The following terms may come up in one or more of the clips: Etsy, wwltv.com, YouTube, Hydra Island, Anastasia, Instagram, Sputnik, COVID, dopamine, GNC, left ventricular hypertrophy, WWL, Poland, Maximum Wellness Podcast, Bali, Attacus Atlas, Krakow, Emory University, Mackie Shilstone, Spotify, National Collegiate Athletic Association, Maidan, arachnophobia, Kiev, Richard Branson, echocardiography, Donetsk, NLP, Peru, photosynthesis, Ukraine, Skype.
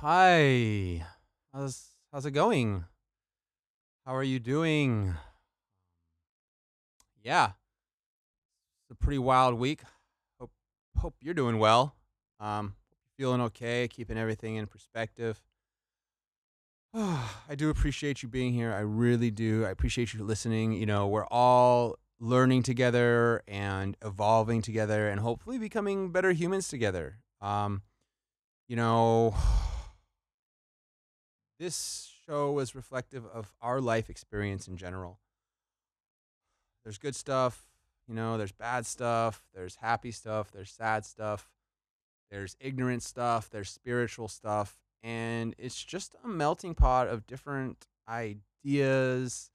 Hi, how's it going? How are you doing? Yeah, it's a pretty wild week. Hope you're doing well. Feeling okay, keeping everything in perspective. I do appreciate you being here. I really do. I appreciate you listening. You know, we're all learning together and evolving together and hopefully becoming better humans together. You know, this show was reflective of our life experience in general. There's good stuff, you know, there's bad stuff, there's happy stuff, there's sad stuff, there's ignorant stuff, there's spiritual stuff, and it's just a melting pot of different ideas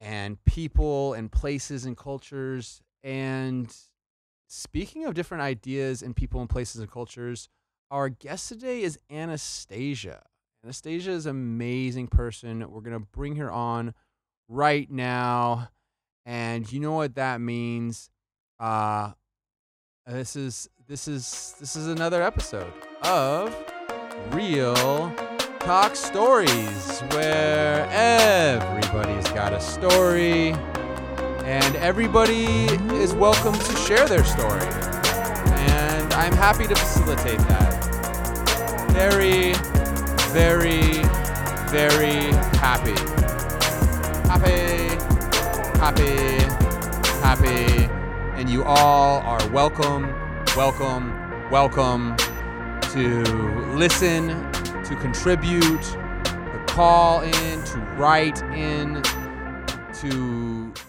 and people and places and cultures. And speaking of different ideas and people and places and cultures, our guest today is Anastasia. Anastasia is an amazing person. We're going to bring her on right now. And you know what that means? This is another episode of Real Talk Stories, where everybody's got a story and everybody is welcome to share their story. And I'm happy to facilitate that. Very, very, very happy. Happy, happy, happy. And you all are welcome to listen, to contribute, to call in, to write in,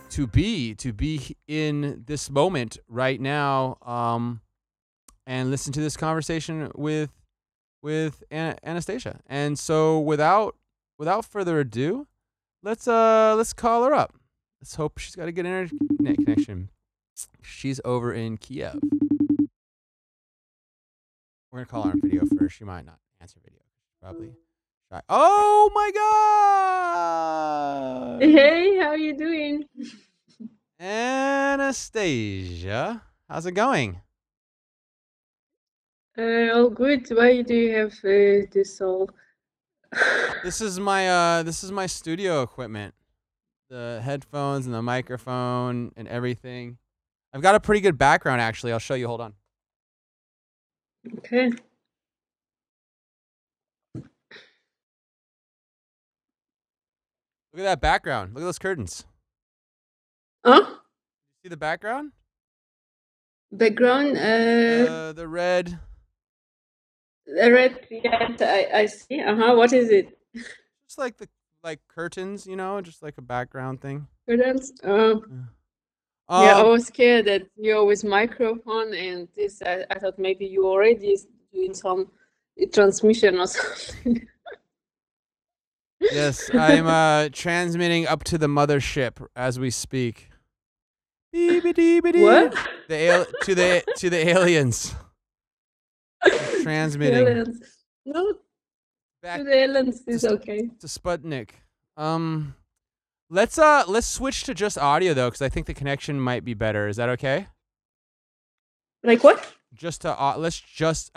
to be in this moment right now, and listen to this conversation with Anastasia. And so, without further ado, let's call her up. Let's hope she's got a good internet connection. She's over in Kiev. We're going to call her on video first. She might not answer video. Probably. Oh, my God. Hey, how are you doing? Anastasia, how's it going? All good. Why do you have this all? This is my studio equipment. The headphones and the microphone and everything. I've got a pretty good background, actually. I'll show you. Hold on. Okay. Look at that background. Look at those curtains. Huh? See the background? Background? The red. The red, yes, I see. Uh-huh, what is it? Just like the curtains, you know, just like a background thing. Curtains? Oh. Yeah. Yeah, I was scared that you're with microphone and this. I thought maybe you already doing some transmission or something. Yes, I'm transmitting up to the mothership as we speak. What? To the aliens. Transmitting. Aliens. No. Back to the aliens is okay. To Sputnik. Let's switch to just audio though, because I think the connection might be better. Is that okay? Like what? I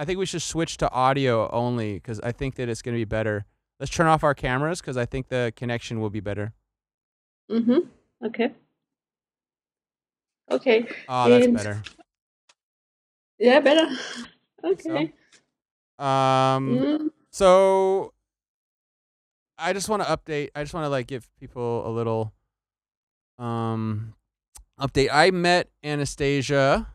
think we should switch to audio only, because I think that it's going to be better. Let's turn off our cameras, because I think the connection will be better. Mm-hmm. Okay. Okay. Oh, that's better. Yeah, better. Okay. So, so. I just want to update. I just want to give people a little update. I met Anastasia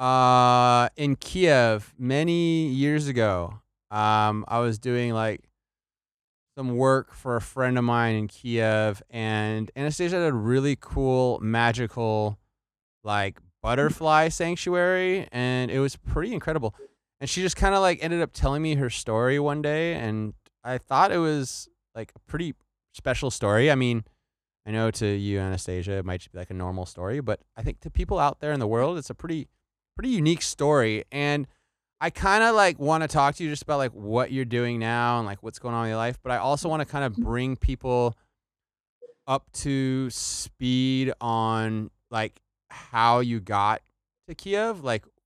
in Kiev many years ago. I was doing some work for a friend of mine in Kiev, and Anastasia had a really cool, magical, butterfly sanctuary, and it was pretty incredible. And she just kind of ended up telling me her story one day, and I thought it was a pretty special story. I mean, I know to you, Anastasia, it might just be a normal story, but I think to people out there in the world, it's a pretty unique story. And I kind of want to talk to you just about what you're doing now and what's going on in your life. But I also want to kind of bring people up to speed on how you got to Kiev,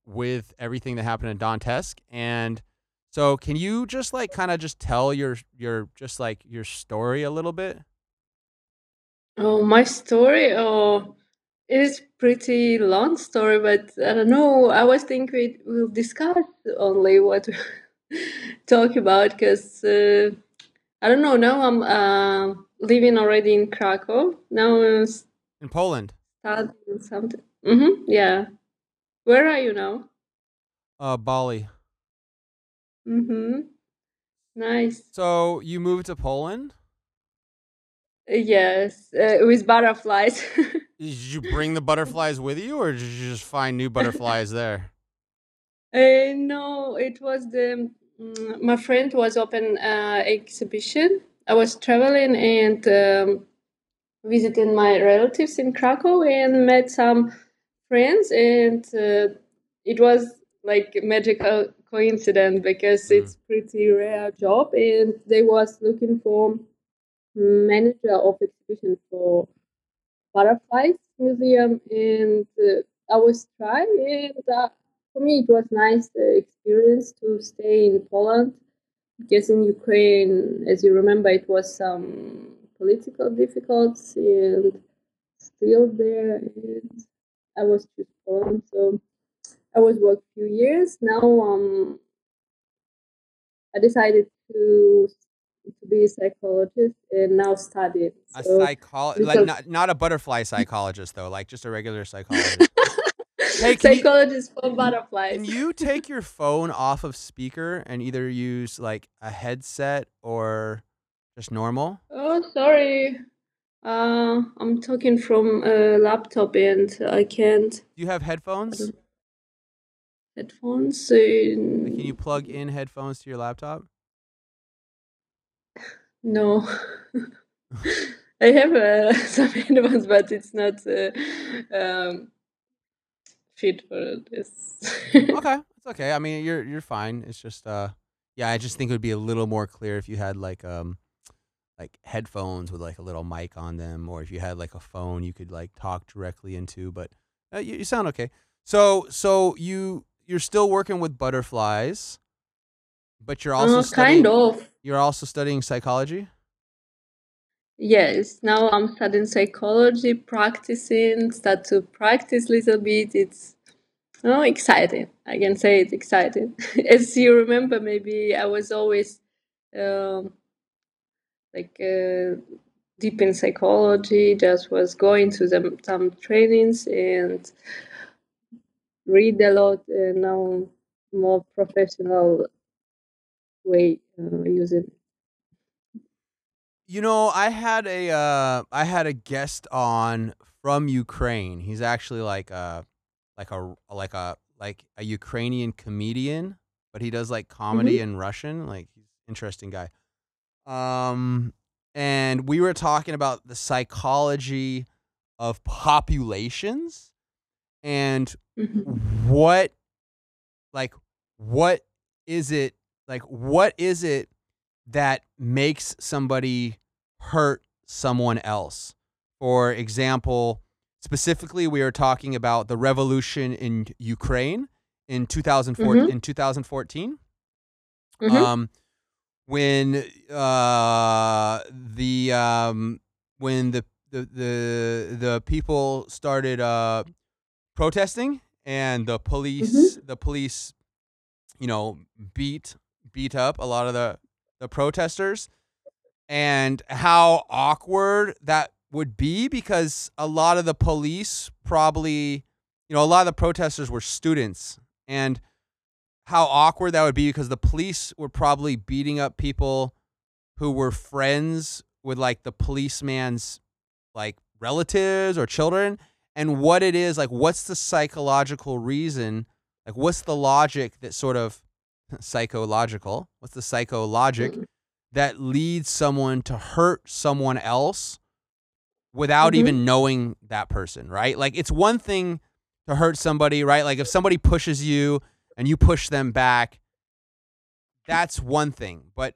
with everything that happened in Donetsk. And So can you just like kind of just tell your just like your story a little bit? Oh, my story? Oh, it is pretty long story, but I don't know. I was thinking we'll discuss only what we talk about because I don't know. Now I'm living already in Krakow. Now I'm in Poland. Something. Mm-hmm, yeah. Where are you now? Bali. Mm-hmm. Nice. So you moved to Poland? Yes, with butterflies. Did you bring the butterflies with you, or did you just find new butterflies there? No, it was my friend was open exhibition. I was traveling and visiting my relatives in Krakow and met some friends, and it was like magical coincidence because it's pretty rare job, and they was looking for manager of exhibition for butterflies museum, and I was try, and for me it was nice experience to stay in Poland because in Ukraine, as you remember, it was some political difficulties and still there, and I was to Poland, so I was working a few years. Now I decided to be a psychologist and now study. So, a psychologist, like not a butterfly psychologist though, like just a regular psychologist. Hey, psychologist for butterflies. Can you take your phone off of speaker and either use like a headset or just normal? Oh, sorry. I'm talking from a laptop and I can't. Do you have headphones? Headphones. Can you plug in headphones to your laptop? No. I have some headphones, but it's not fit for this. Okay, it's okay. I mean, you're fine. It's just yeah. I just think it would be a little more clear if you had like headphones with like a little mic on them, or if you had like a phone you could like talk directly into. But you sound okay. So you're still working with butterflies, but you're also studying, kind of. You're also studying psychology? Yes. Now I'm studying psychology, start to practice a little bit. It's exciting. I can say it's exciting. As you remember, maybe I was always deep in psychology, just was going to some trainings and read a lot, and now more professional way using. You know, I had a guest on from Ukraine. He's actually like a Ukrainian comedian, but he does like comedy in Russian. Like, he's an interesting guy. And we were talking about the psychology of populations and what is it that makes somebody hurt someone else. For example, specifically, we are talking about the revolution in Ukraine in 2014, when the people started protesting, and the police, beat up a lot of the protesters, and how awkward that would be, because a lot of the police probably, a lot of the protesters were students, and how awkward that would be because the police were probably beating up people who were friends with like the policeman's like relatives or children. And what it is, like, what's the psychological reason? Like, what's the logic that sort of psychologic that leads someone to hurt someone else without even knowing that person, right? Like, it's one thing to hurt somebody, right? Like, if somebody pushes you and you push them back, that's one thing. But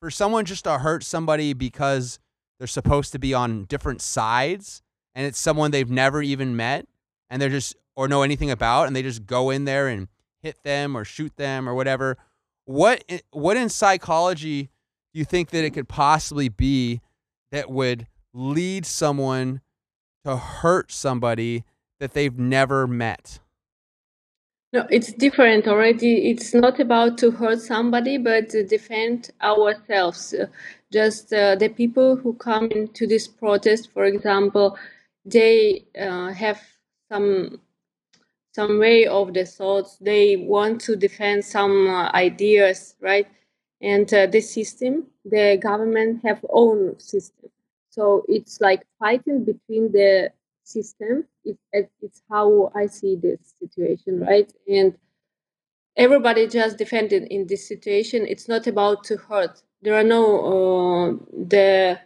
for someone just to hurt somebody because they're supposed to be on different sides, and it's someone they've never even met and they're just, or know anything about, and they just go in there and hit them or shoot them or whatever, What in psychology do you think that it could possibly be that would lead someone to hurt somebody that they've never met? No, it's different already. It's not about to hurt somebody, but defend ourselves. The people who come into this protest, for example, they have some way of the thoughts. They want to defend some ideas, right? And the system, the government have own system. So it's like fighting between the system. It's how I see this situation, right? And everybody just defending in this situation. It's not about to hurt. There are no the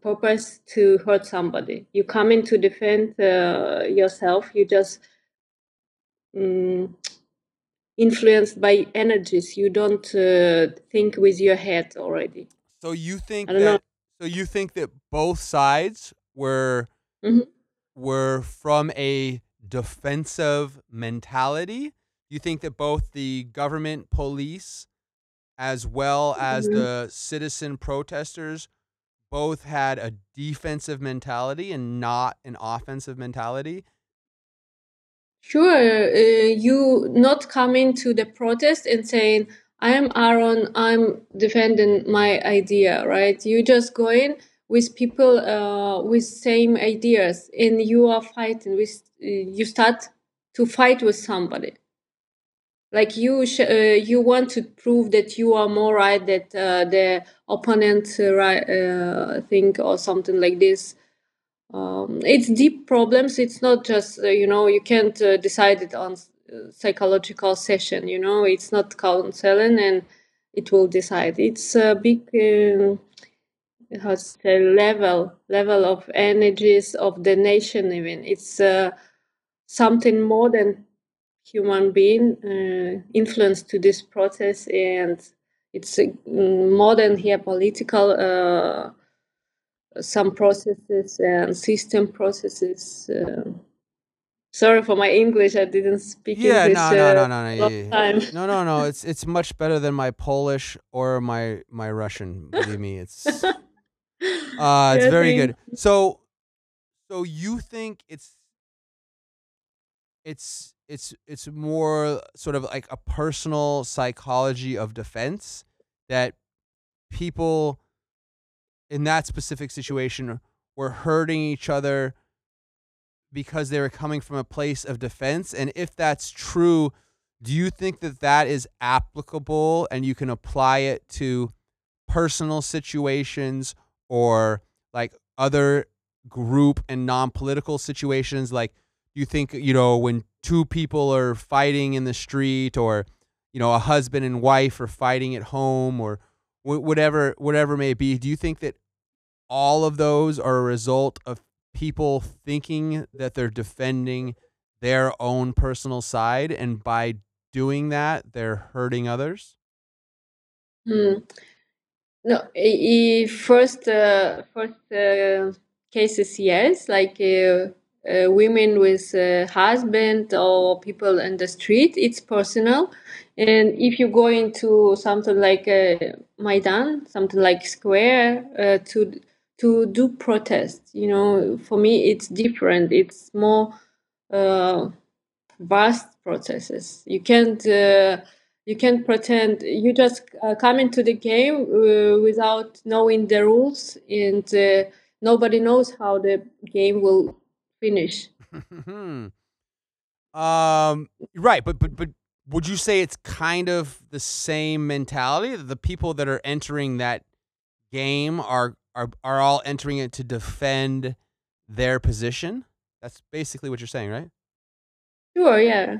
purpose to hurt somebody. You come in to defend yourself. You just influenced by energies. You don't think with your head already. So you think that both sides were. Mm-hmm. Were from a defensive mentality? You think that both the government police as well as mm-hmm. the citizen protesters both had a defensive mentality and not an offensive mentality? Sure. You not coming to the protest and saying, I am Aaron, I'm defending my idea, right? You just go in with people with same ideas, and you are fighting with. You start to fight with somebody. Like you want to prove that you are more right, that the opponent think or something like this. It's deep problems. It's not just you can't decide it on psychological session. You know, it's not counseling, and it will decide. It's a big. It has the level of energies of the nation. Even it's something more than human being influence to this process, and it's more than here political some processes and system processes. Sorry for my English. I didn't speak English. No. It's much better than my Polish or my Russian. Believe me, it's. It's very good. So you think it's more sort of like a personal psychology of defense that people in that specific situation were hurting each other because they were coming from a place of defense. And if that's true, do you think that is applicable and you can apply it to personal situations or like other group and non-political situations? Like you think, when two people are fighting in the street, or, a husband and wife are fighting at home, or whatever may be, do you think that all of those are a result of people thinking that they're defending their own personal side, and by doing that, they're hurting others? No, first cases, yes, like women with husband or people in the street, it's personal. And if you go into something like Maidan, something like square, to do protest, for me it's different. It's more vast processes. You can't pretend. You just come into the game without knowing the rules, and nobody knows how the game will finish. Right, but would you say it's kind of the same mentality? That the people that are entering that game are all entering it to defend their position? That's basically what you're saying, right? Sure. Yeah.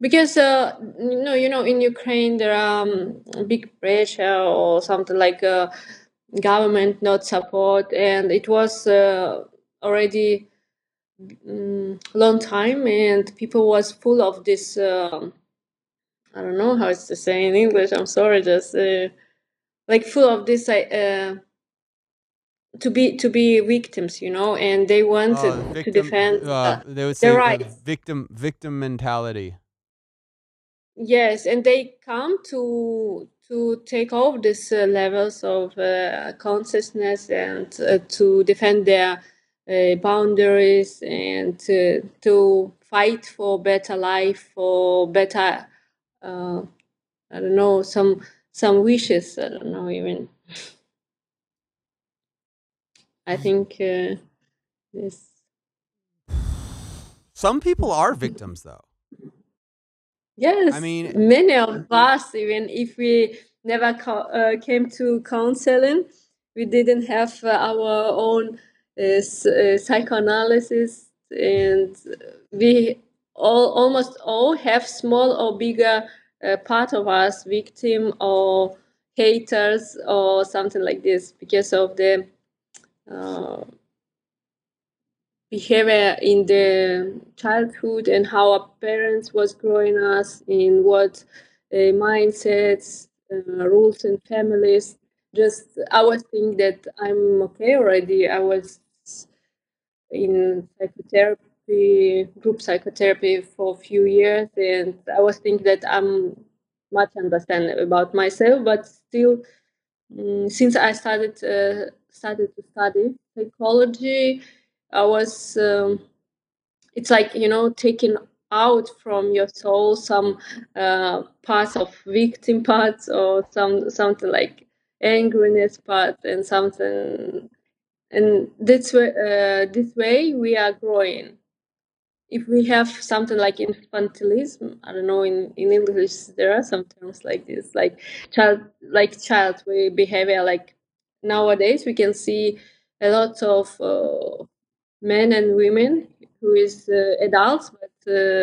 Because, in Ukraine, there are big pressure or something like government not support. And it was already long time, and people was full of this, I don't know how it's to say in English, I'm sorry, just like full of this, to be victims, and they wanted to defend their rights. Victim mentality. Yes, and they come to take off these levels of consciousness and to defend their boundaries and to fight for better life, for better, I don't know, some wishes. I don't know even. I think this. Some people are victims, though. Yes, I mean, many of us, even if we never came to counseling, we didn't have our own psychoanalysis, and we almost all have small or bigger part of us, victim or haters or something like this, because of the behavior in the childhood and how our parents was growing us in what mindsets, rules and families. Just I was thinking that I'm okay already. I was in psychotherapy, group psychotherapy for a few years, and I was thinking that I'm much understand about myself, but still since I started to study psychology, I was, it's like, you know, taking out from your soul some parts of victim parts or something like angriness part and something. And this way we are growing. If we have something like infantilism, I don't know, in English, there are some terms like this, like child behavior. Like nowadays we can see a lot of men and women who is adults but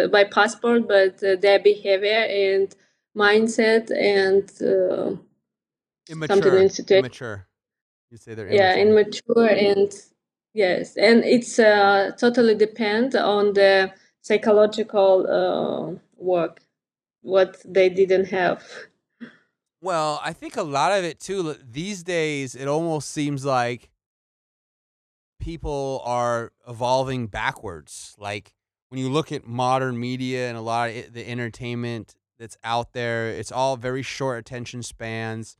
by passport, but their behavior and mindset and immature. You say they're immature, and yes, and it's totally depend on the psychological work what they didn't have. Well, I think a lot of it too these days. It almost seems like people are evolving backwards. Like when you look at modern media and a lot of the entertainment that's out there, it's all very short attention spans.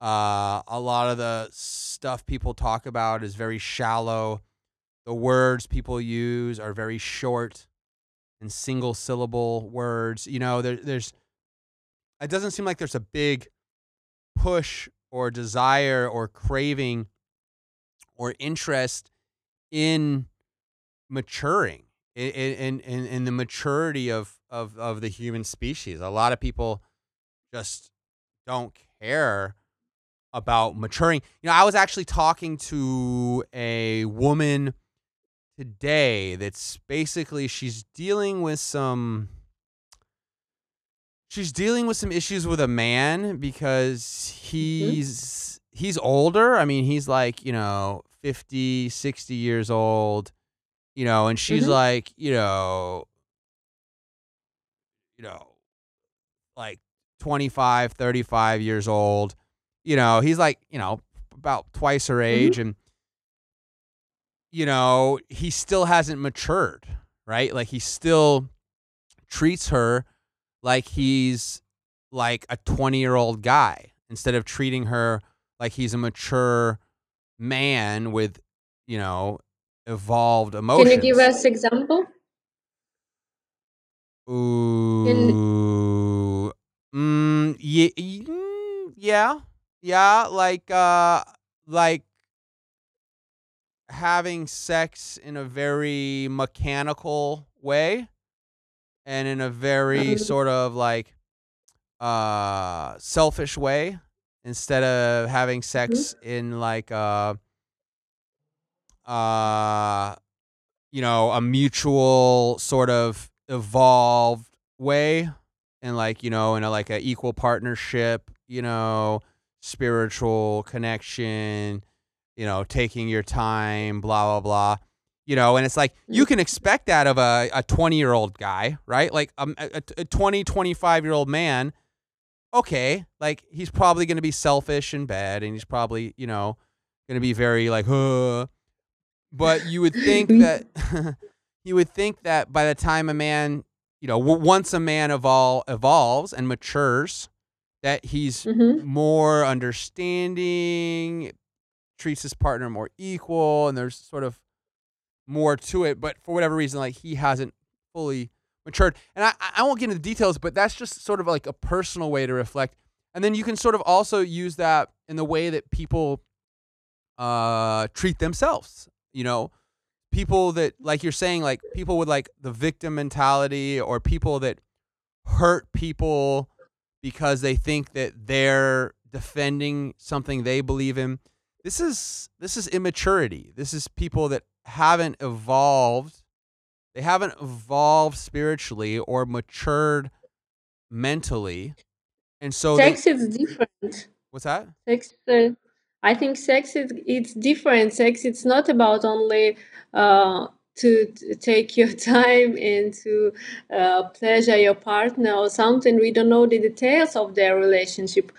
A lot of the stuff people talk about is very shallow. The words people use are very short and single syllable words. You know, there's, it doesn't seem like there's a big push or desire or craving or interest in maturing, in the maturity of the human species. A lot of people just don't care about maturing. You know, I was actually talking to a woman today that's basically, she's dealing with some issues with a man because he's older. I mean, he's like, you know, 50, 60 years old, you know, and she's like, you know, like 25, 35 years old, you know, he's like, you know, about twice her age, and, you know, he still hasn't matured, right? Like he still treats her like he's like a 20-year-old guy instead of treating her like he's a mature man with, you know, evolved emotions. Can you give us example? Ooh. Yeah. Like having sex in a very mechanical way and in a very sort of like selfish way, instead of having sex in like a mutual sort of evolved way, and like, you know, in a, like a equal partnership, you know, spiritual connection, you know, taking your time, blah, blah, blah, you know. And it's like, you can expect that of a 20-year-old guy, right? Like a 20, 25-year-old man. Okay, like he's probably going to be selfish in bed, and he's probably, you know, going to be very like, but you would think that by the time a man, you know, once a man evolves and matures, that he's more understanding, treats his partner more equal, and there's sort of more to it. But for whatever reason, like, he hasn't fully matured. And I won't get into the details, but that's just sort of like a personal way to reflect. And then you can sort of also use that in the way that people treat themselves, you know. People that, like you're saying, like people with like the victim mentality, or people that hurt people because they think that they're defending something they believe in. This is immaturity. This is people that haven't evolved. They haven't evolved spiritually or matured mentally. And so sex is different. What's that? Sex, I think sex it's different. Sex, it's not about only to take your time and to pleasure your partner or something. We don't know the details of their relationship,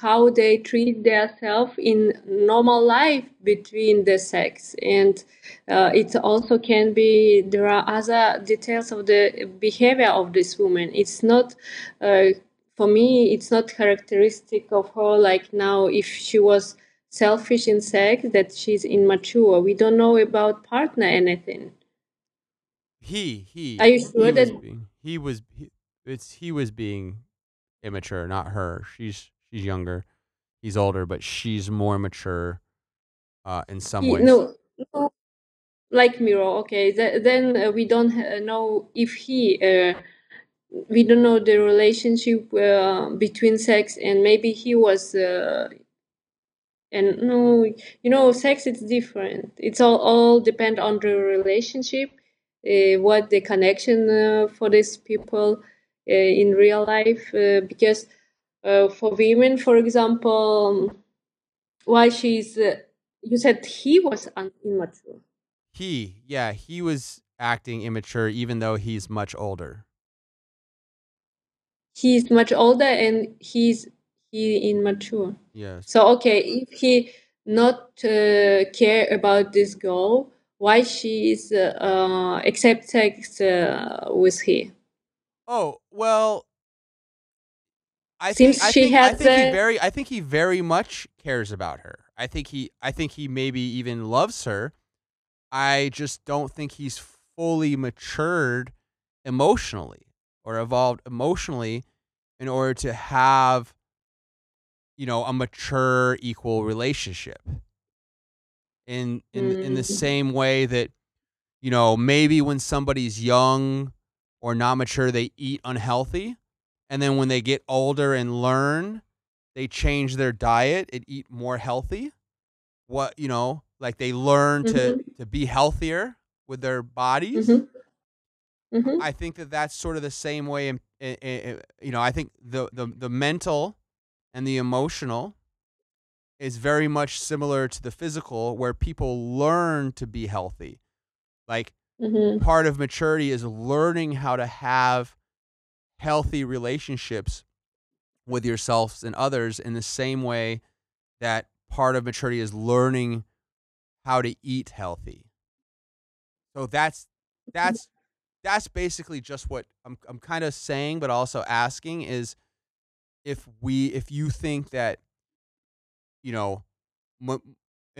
how they treat themselves in normal life between the sex. And it also can be, there are other details of the behavior of this woman. It's not... for me, it's not characteristic of her, like now, if she was selfish in sex, that she's immature. We don't know about partner anything. He. Are you sure he that... he was being immature, not her. She's younger. He's older, but she's more mature in some ways. No. Like Miro, okay. Then we don't know if he... we don't know the relationship between sex, and maybe he was, and no, you know, sex is different. It's all depend on the relationship, what the connection for these people in real life. Because for women, for example, why she's, you said he was immature. He was acting immature, even though he's much older. He's much older and he's immature. Yes. So, okay, if he not care about this girl, why she is accept sex with he? Oh, well, I think he very much cares about her. I think he maybe even loves her. I just don't think he's fully matured emotionally or evolved emotionally in order to have, you know, a mature equal relationship in the same way that, you know, maybe when somebody's young or not mature, they eat unhealthy. And then when they get older and learn, they change their diet and eat more healthy. What, you know, like they learn to be healthier with their bodies. Mm-hmm. Mm-hmm. I think that's sort of the same way, you know, I think the mental and the emotional is very much similar to the physical, where people learn to be healthy. Like part of maturity is learning how to have healthy relationships with yourselves and others, in the same way that part of maturity is learning how to eat healthy. So that's basically just what I'm kind of saying, but also asking is if you think that, you know, an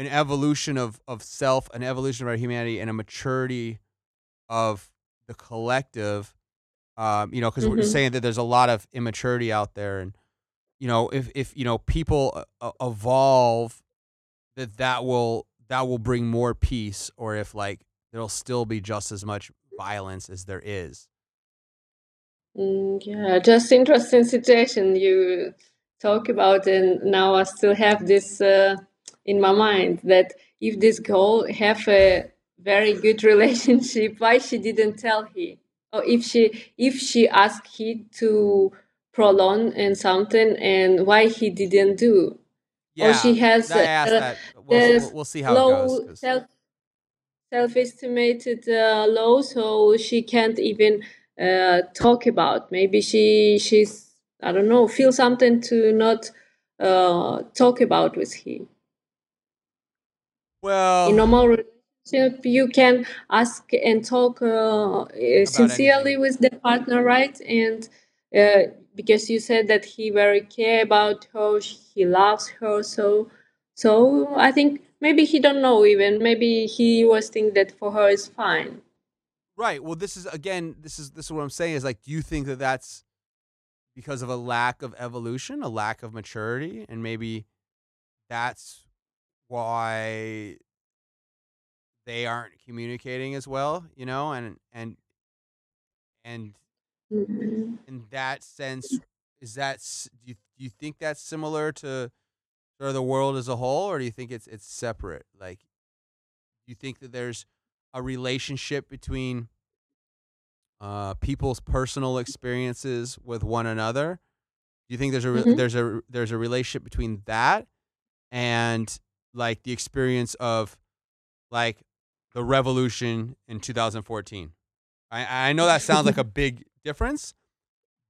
evolution of self, an evolution of our humanity, and a maturity of the collective, you know, because we're saying that there's a lot of immaturity out there, and you know, if you know people evolve, that will bring more peace, or if like there'll still be just as much violence as there is. Yeah, just interesting situation you talk about, and now I still have this in my mind, that if this girl have a very good relationship, why she didn't tell he? Or if she asked he to prolong and something, and why he didn't do? Yeah, or she has that. We'll see how it goes. Self-estimated low, so she can't even talk about. Maybe she's, I don't know, feel something to not talk about with him. Well, in normal relationship, You can ask and talk sincerely anything with the partner, right? And because you said that he very care about her, he loves her, so I think maybe he don't know even. Maybe he was thinking that for her is fine. Right. Well, this is again, this is what I'm saying is like, do you think that that's because of a lack of evolution, a lack of maturity, and maybe that's why they aren't communicating as well, you know, and mm-hmm. in that sense, is that do you think that's similar to sort of the world as a whole, or do you think it's separate? Like, do you think that there's a relationship between people's personal experiences with one another? Do you think there's a mm-hmm. there's a relationship between that and like the experience of like the revolution in 2014? I know that sounds like a big difference,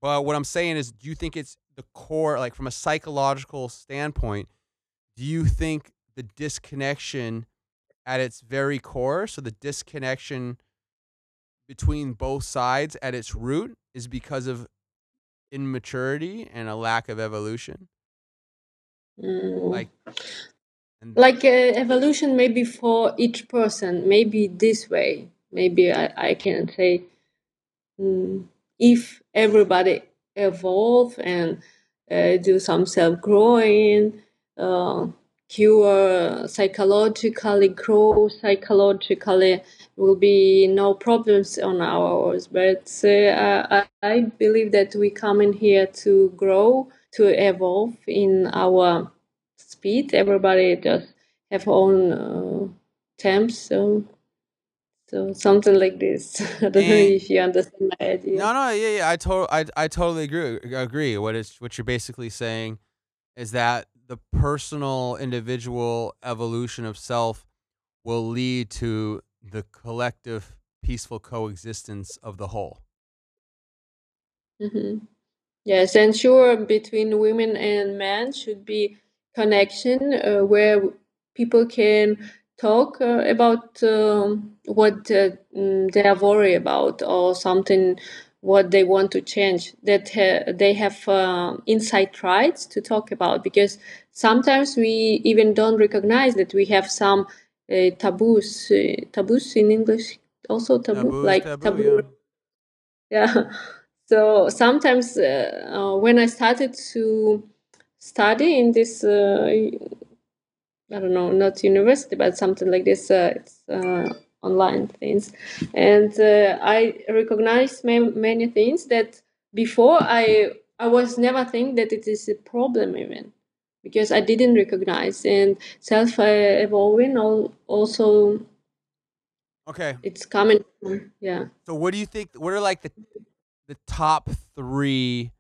but what I'm saying is, do you think it's the core, like from a psychological standpoint, do you think the disconnection at its very core, so the disconnection between both sides at its root, is because of immaturity and a lack of evolution? Like evolution maybe for each person, maybe this way. Maybe I can say if everybody evolve and do some self-growing, cure psychologically, grow psychologically, will be no problems on ours. But I believe that we come in here to grow, to evolve in our speed. Everybody just have own temps, so something like this. I don't know if you understand my idea. No, yeah. I totally agree. What you're basically saying is that the personal, individual evolution of self will lead to the collective, peaceful coexistence of the whole. Mm-hmm. Yes, and sure, between women and men should be connection where people can talk about what they are worried about, or something what they want to change, that they have inside rights to talk about, because sometimes we even don't recognize that we have some taboos in English, also taboo. Yeah. So sometimes when I started to study in this I don't know, not university, but something like this. It's online things. And I recognize many things that before I was never think that it is a problem even, because I didn't recognize. And self-evolving also. Okay. It's coming. Yeah. So what do you think, what are like the top three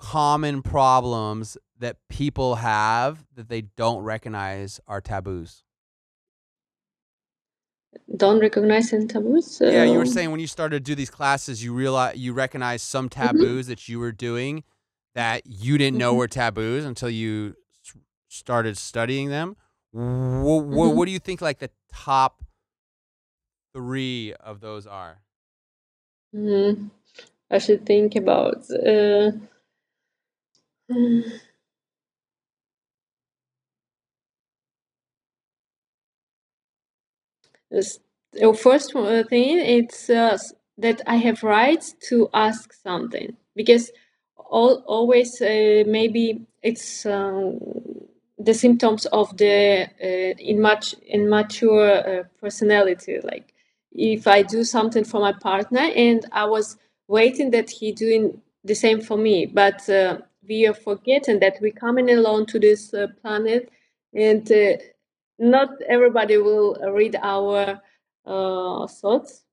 common problems that people have that they don't recognize are taboos? Don't recognize any taboos? So. Yeah, you were saying when you started to do these classes, you recognized some taboos mm-hmm. that you were doing that you didn't know mm-hmm. were taboos until you started studying them. Mm-hmm. What do you think like the top three of those are? Mm-hmm. I should think about... The first thing it's that I have rights to ask something, because always maybe it's the symptoms of the immature personality. Like if I do something for my partner and I was waiting that he doing the same for me, but we are forgetting that we're coming alone to this planet, and not everybody will read our thoughts.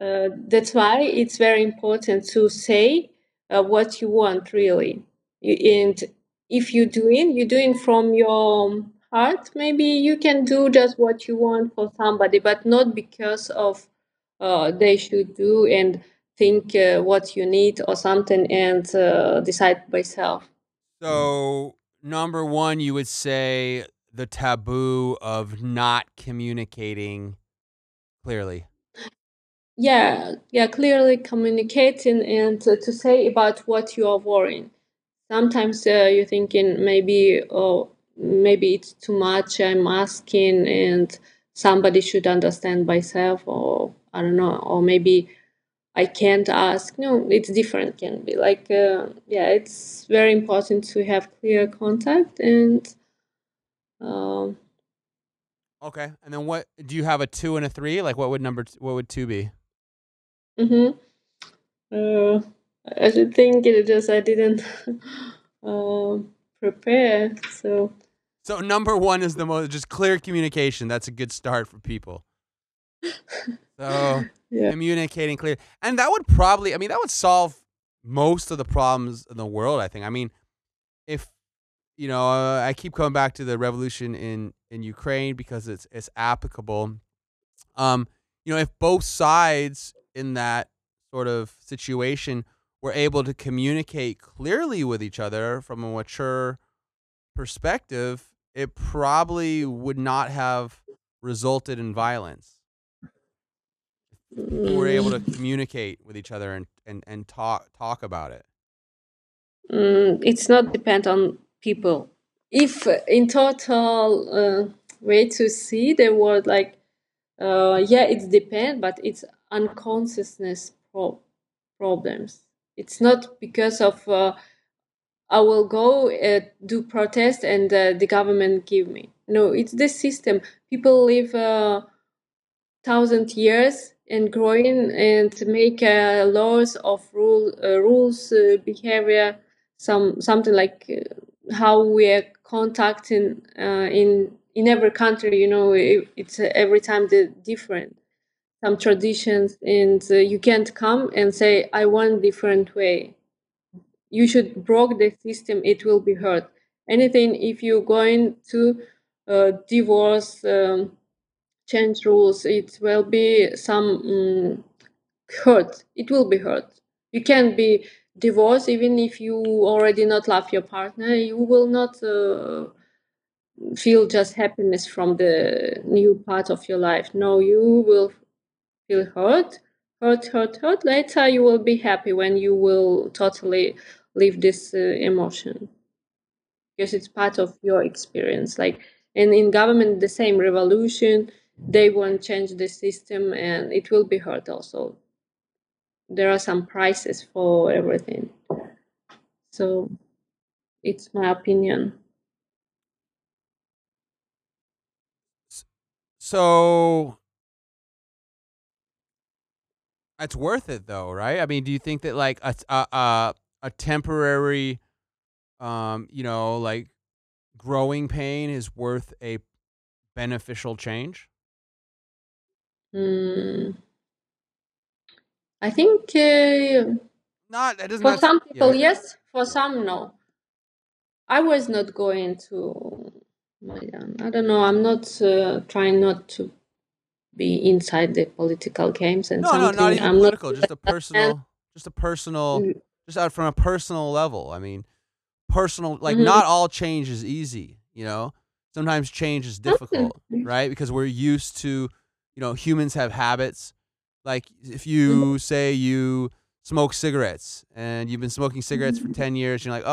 That's why it's very important to say what you want really. And if you're doing from your heart, maybe you can do just what you want for somebody, but not because of they should do and think what you need or something, and decide by self. So number one, you would say the taboo of not communicating clearly. Yeah, clearly communicating and to say about what you are worrying. Sometimes you're thinking maybe it's too much, I'm asking and somebody should understand myself, or I don't know, or maybe I can't ask. No, it's different. Can be like, it's very important to have clear contact and. Okay, and then what do you have? A 2 and a 3? Like, what would 2 be? I should think it just I didn't prepare. So number 1 is the most just clear communication. That's a good start for people. So yeah. Communicating clear, and that would probably that would solve most of the problems in the world. I think. If I keep coming back to the revolution in Ukraine because it's applicable. If both sides in that sort of situation were able to communicate clearly with each other from a mature perspective, it probably would not have resulted in violence. If we were able to communicate with each other and talk about it. It's not depend on people. If in total way to see the word like, it's depend, but it's unconsciousness problems. It's not because of I will go do protest and the government give me. No, it's the system. People live 1,000 years and growing and make laws of rules, behavior, something like. How we are contacting in every country, it's every time different. Some traditions, and you can't come and say, "I want different way." You should break the system; it will be hurt. Anything if you're going to divorce, change rules, it will be some hurt. It will be hurt. You can't be. Divorce, even if you already not love your partner, you will not feel just happiness from the new part of your life. No, you will feel hurt. Later you will be happy when you will totally leave this emotion, because it's part of your experience. Like, and in government, the same revolution, they won't change the system and it will be hurt also. There are some prices for everything. So it's my opinion. So it's worth it though, right? Do you think that like a temporary, like growing pain is worth a beneficial change? I think for some people, yes, for some, no. I was not going to Maidan. I don't know. I'm not trying not to be inside the political games and something. No, not even political. Just out from a personal level. Personal. Like, not all change is easy. Sometimes change is difficult, right? Because we're used to, humans have habits. Like if you say you smoke cigarettes and you've been smoking cigarettes for 10 years, you're like,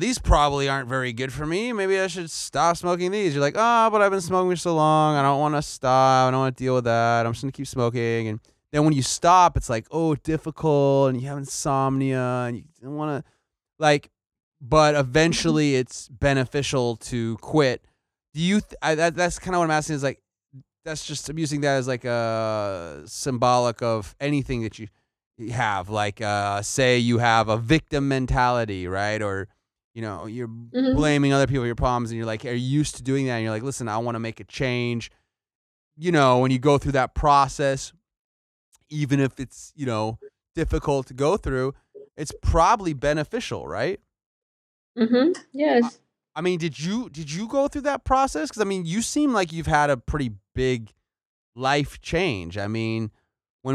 these probably aren't very good for me. Maybe I should stop smoking these. You're like, but I've been smoking for so long. I don't want to stop. I don't want to deal with that. I'm just going to keep smoking. And then when you stop, it's like, difficult, and you have insomnia and you don't want to but eventually it's beneficial to quit. Do you, that's kind of what I'm asking is like, that's just, I'm using that as like a symbolic of anything that you have. Like, say you have a victim mentality, right? Or, you're blaming other people for your problems and you're like, are you used to doing that? And you're like, listen, I want to make a change. When you go through that process, even if it's, difficult to go through, it's probably beneficial, right? Yes. Did you go through that process? Because you seem like you've had a pretty big life change. When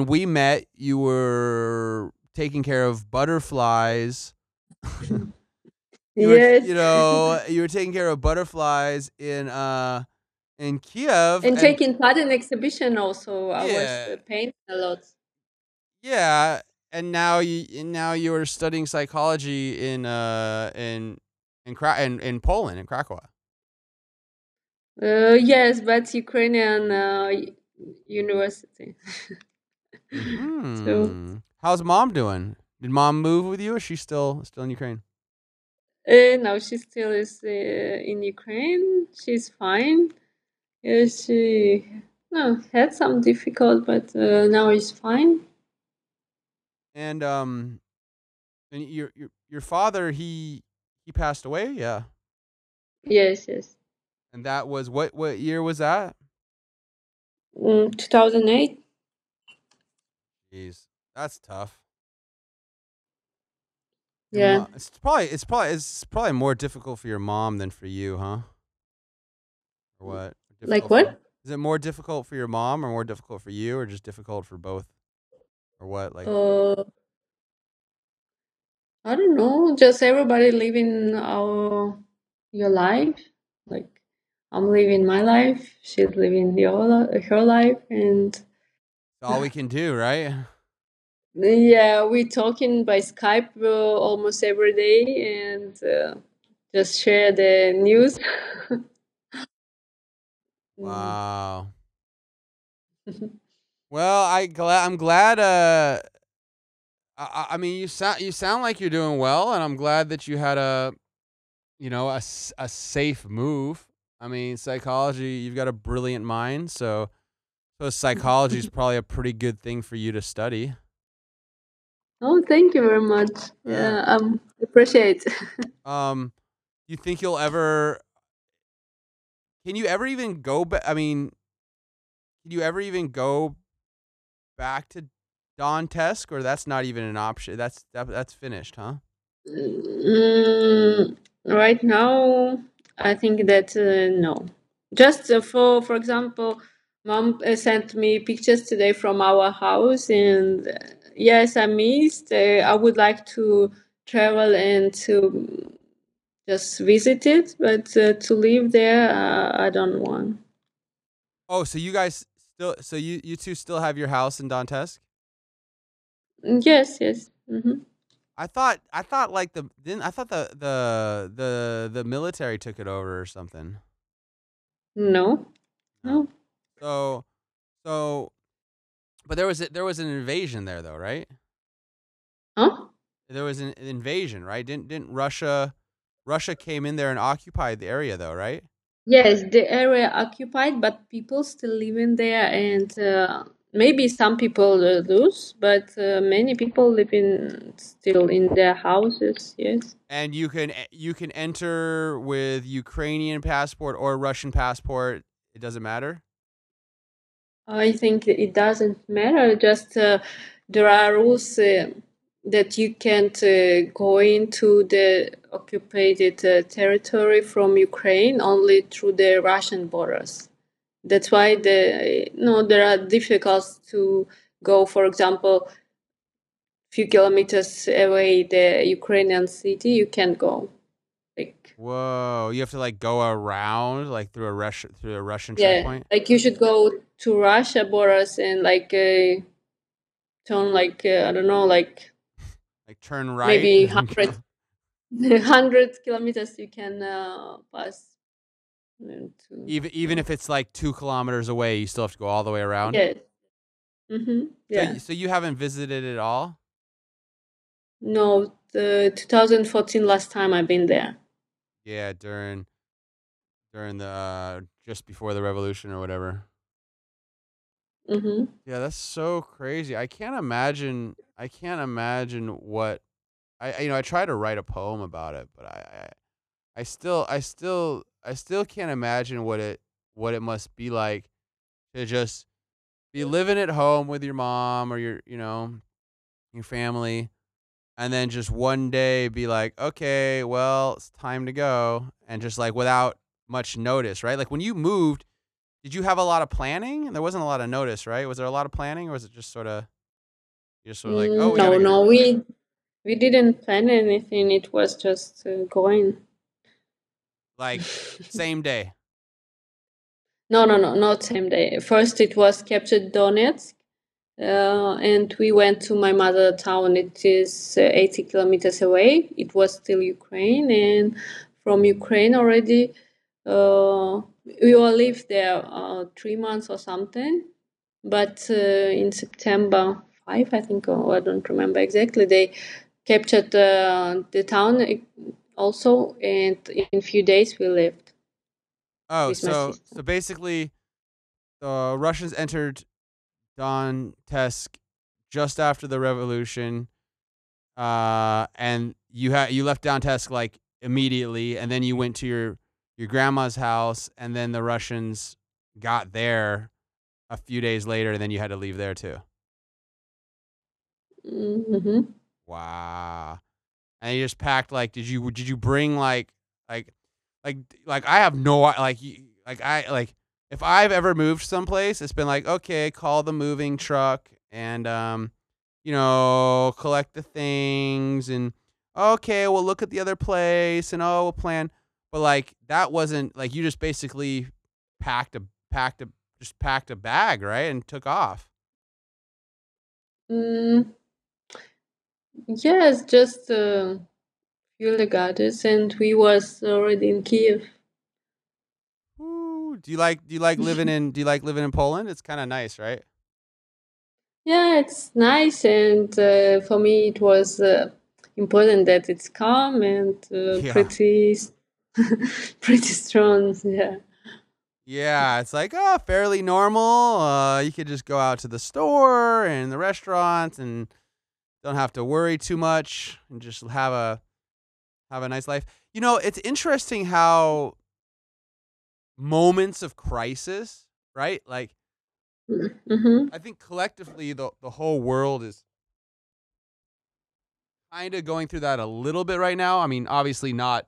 we met, you were taking care of butterflies. You were taking care of butterflies in Kiev. And And taking part in exhibition also, I yeah, was painting a lot. yeah. And now you are studying psychology in Poland, in Krakow. Yes, but Ukrainian university. Mm. So, how's mom doing? Did mom move with you? Or is she still in Ukraine? No, she still is in Ukraine. She's fine. She had some difficult, but now is fine. And and your father, he passed away. Yeah. Yes. And that was what year was that? 2008. Jeez, that's tough. Yeah, it's probably more difficult for your mom than for you, huh? Or what? Like what? Is it more difficult for your mom, or more difficult for you, or just difficult for both, or what? Like, I don't know. Just everybody living your life. Like, I'm living my life. She's living her life, and all we can do, right? Yeah, we're talking by Skype almost every day and just share the news. Wow. Well, I'm glad. I mean, you sound like you're doing well, and I'm glad that you had a safe move. I mean, psychology. You've got a brilliant mind, so psychology is probably a pretty good thing for you to study. Oh, thank you very much. Yeah, I appreciate it. You think you'll ever... Can you ever even go back... I mean, can you ever even go back to Donetsk? Or that's not even an option? That's finished, huh? Right now, I think that no. Just for example, Mom sent me pictures today from our house and... Yes, I missed. I would like to travel and to just visit it, but to live there, I don't want. Oh, so you guys still? So you two still have your house in Donetsk? Yes. Mm-hmm. I thought the military took it over or something. No. So. But there was an invasion there, though, right? Huh? There was an invasion, right? Didn't Russia came in there and occupied the area, though, right? Yes, the area occupied, but people still living there, and maybe some people lose, but many people living still in their houses. Yes. And you can enter with Ukrainian passport or Russian passport. It doesn't matter. I think it doesn't matter. Just there are rules that you can't go into the occupied territory from Ukraine only through the Russian borders. That's why there are difficulties to go, for example, a few kilometers away the Ukrainian city. You can't go. Whoa! You have to go around through a Russian checkpoint. Yeah, you should go to Russia borders and turn I don't know turn right. Maybe 100 kilometers you can pass. Even if it's 2 kilometers away, you still have to go all the way around. Yes. Mm-hmm. Yeah. So you haven't visited it all? No, the 2014 last time I've been there. Yeah, during the just before the revolution or whatever. Mm-hmm. Yeah, that's so crazy. I can't imagine what I try to write a poem about it, but I still can't imagine what it must be like to just be living at home with your mom or your family. And then just one day be like, okay, well, it's time to go. And just without much notice, right? When you moved, did you have a lot of planning? There wasn't a lot of notice, right? Was there a lot of planning or was it just sort of oh, no, we didn't plan anything. It was just going. Same day. No, not same day. First it was captured Donetsk, and we went to my mother town. It is 80 kilometers away. It was still Ukraine, and from Ukraine already we all lived there 3 months or something. But in September 5, I think, or I don't remember exactly, they captured the town also, and in a few days we lived. Oh, so basically the Russians entered Donetsk just after the revolution, and you left Donetsk like immediately, and then you went to your grandma's house, and then the Russians got there a few days later, and then you had to leave there too. Mm-hmm. Wow. And you just packed, like, did you bring like I have no, like if I've ever moved someplace, it's been like, okay, call the moving truck and, you know, collect the things, and okay, we'll look at the other place, and oh, we'll plan. But like, that wasn't like, you just basically packed a bag, right? And took off. Yes, just fuel the goddess, and we was already in Kiev. Ooh, do you like living in Poland? It's kind of nice, right? Yeah, it's nice, and for me it was important that it's calm and pretty strong. Yeah. Yeah, it's like, oh, fairly normal. You could just go out to the store and the restaurants and don't have to worry too much, and just have a nice life. You know, it's interesting how moments of crisis, right? Like, mm-hmm. I think collectively the whole world is kind of going through that a little bit right now. I mean, obviously not.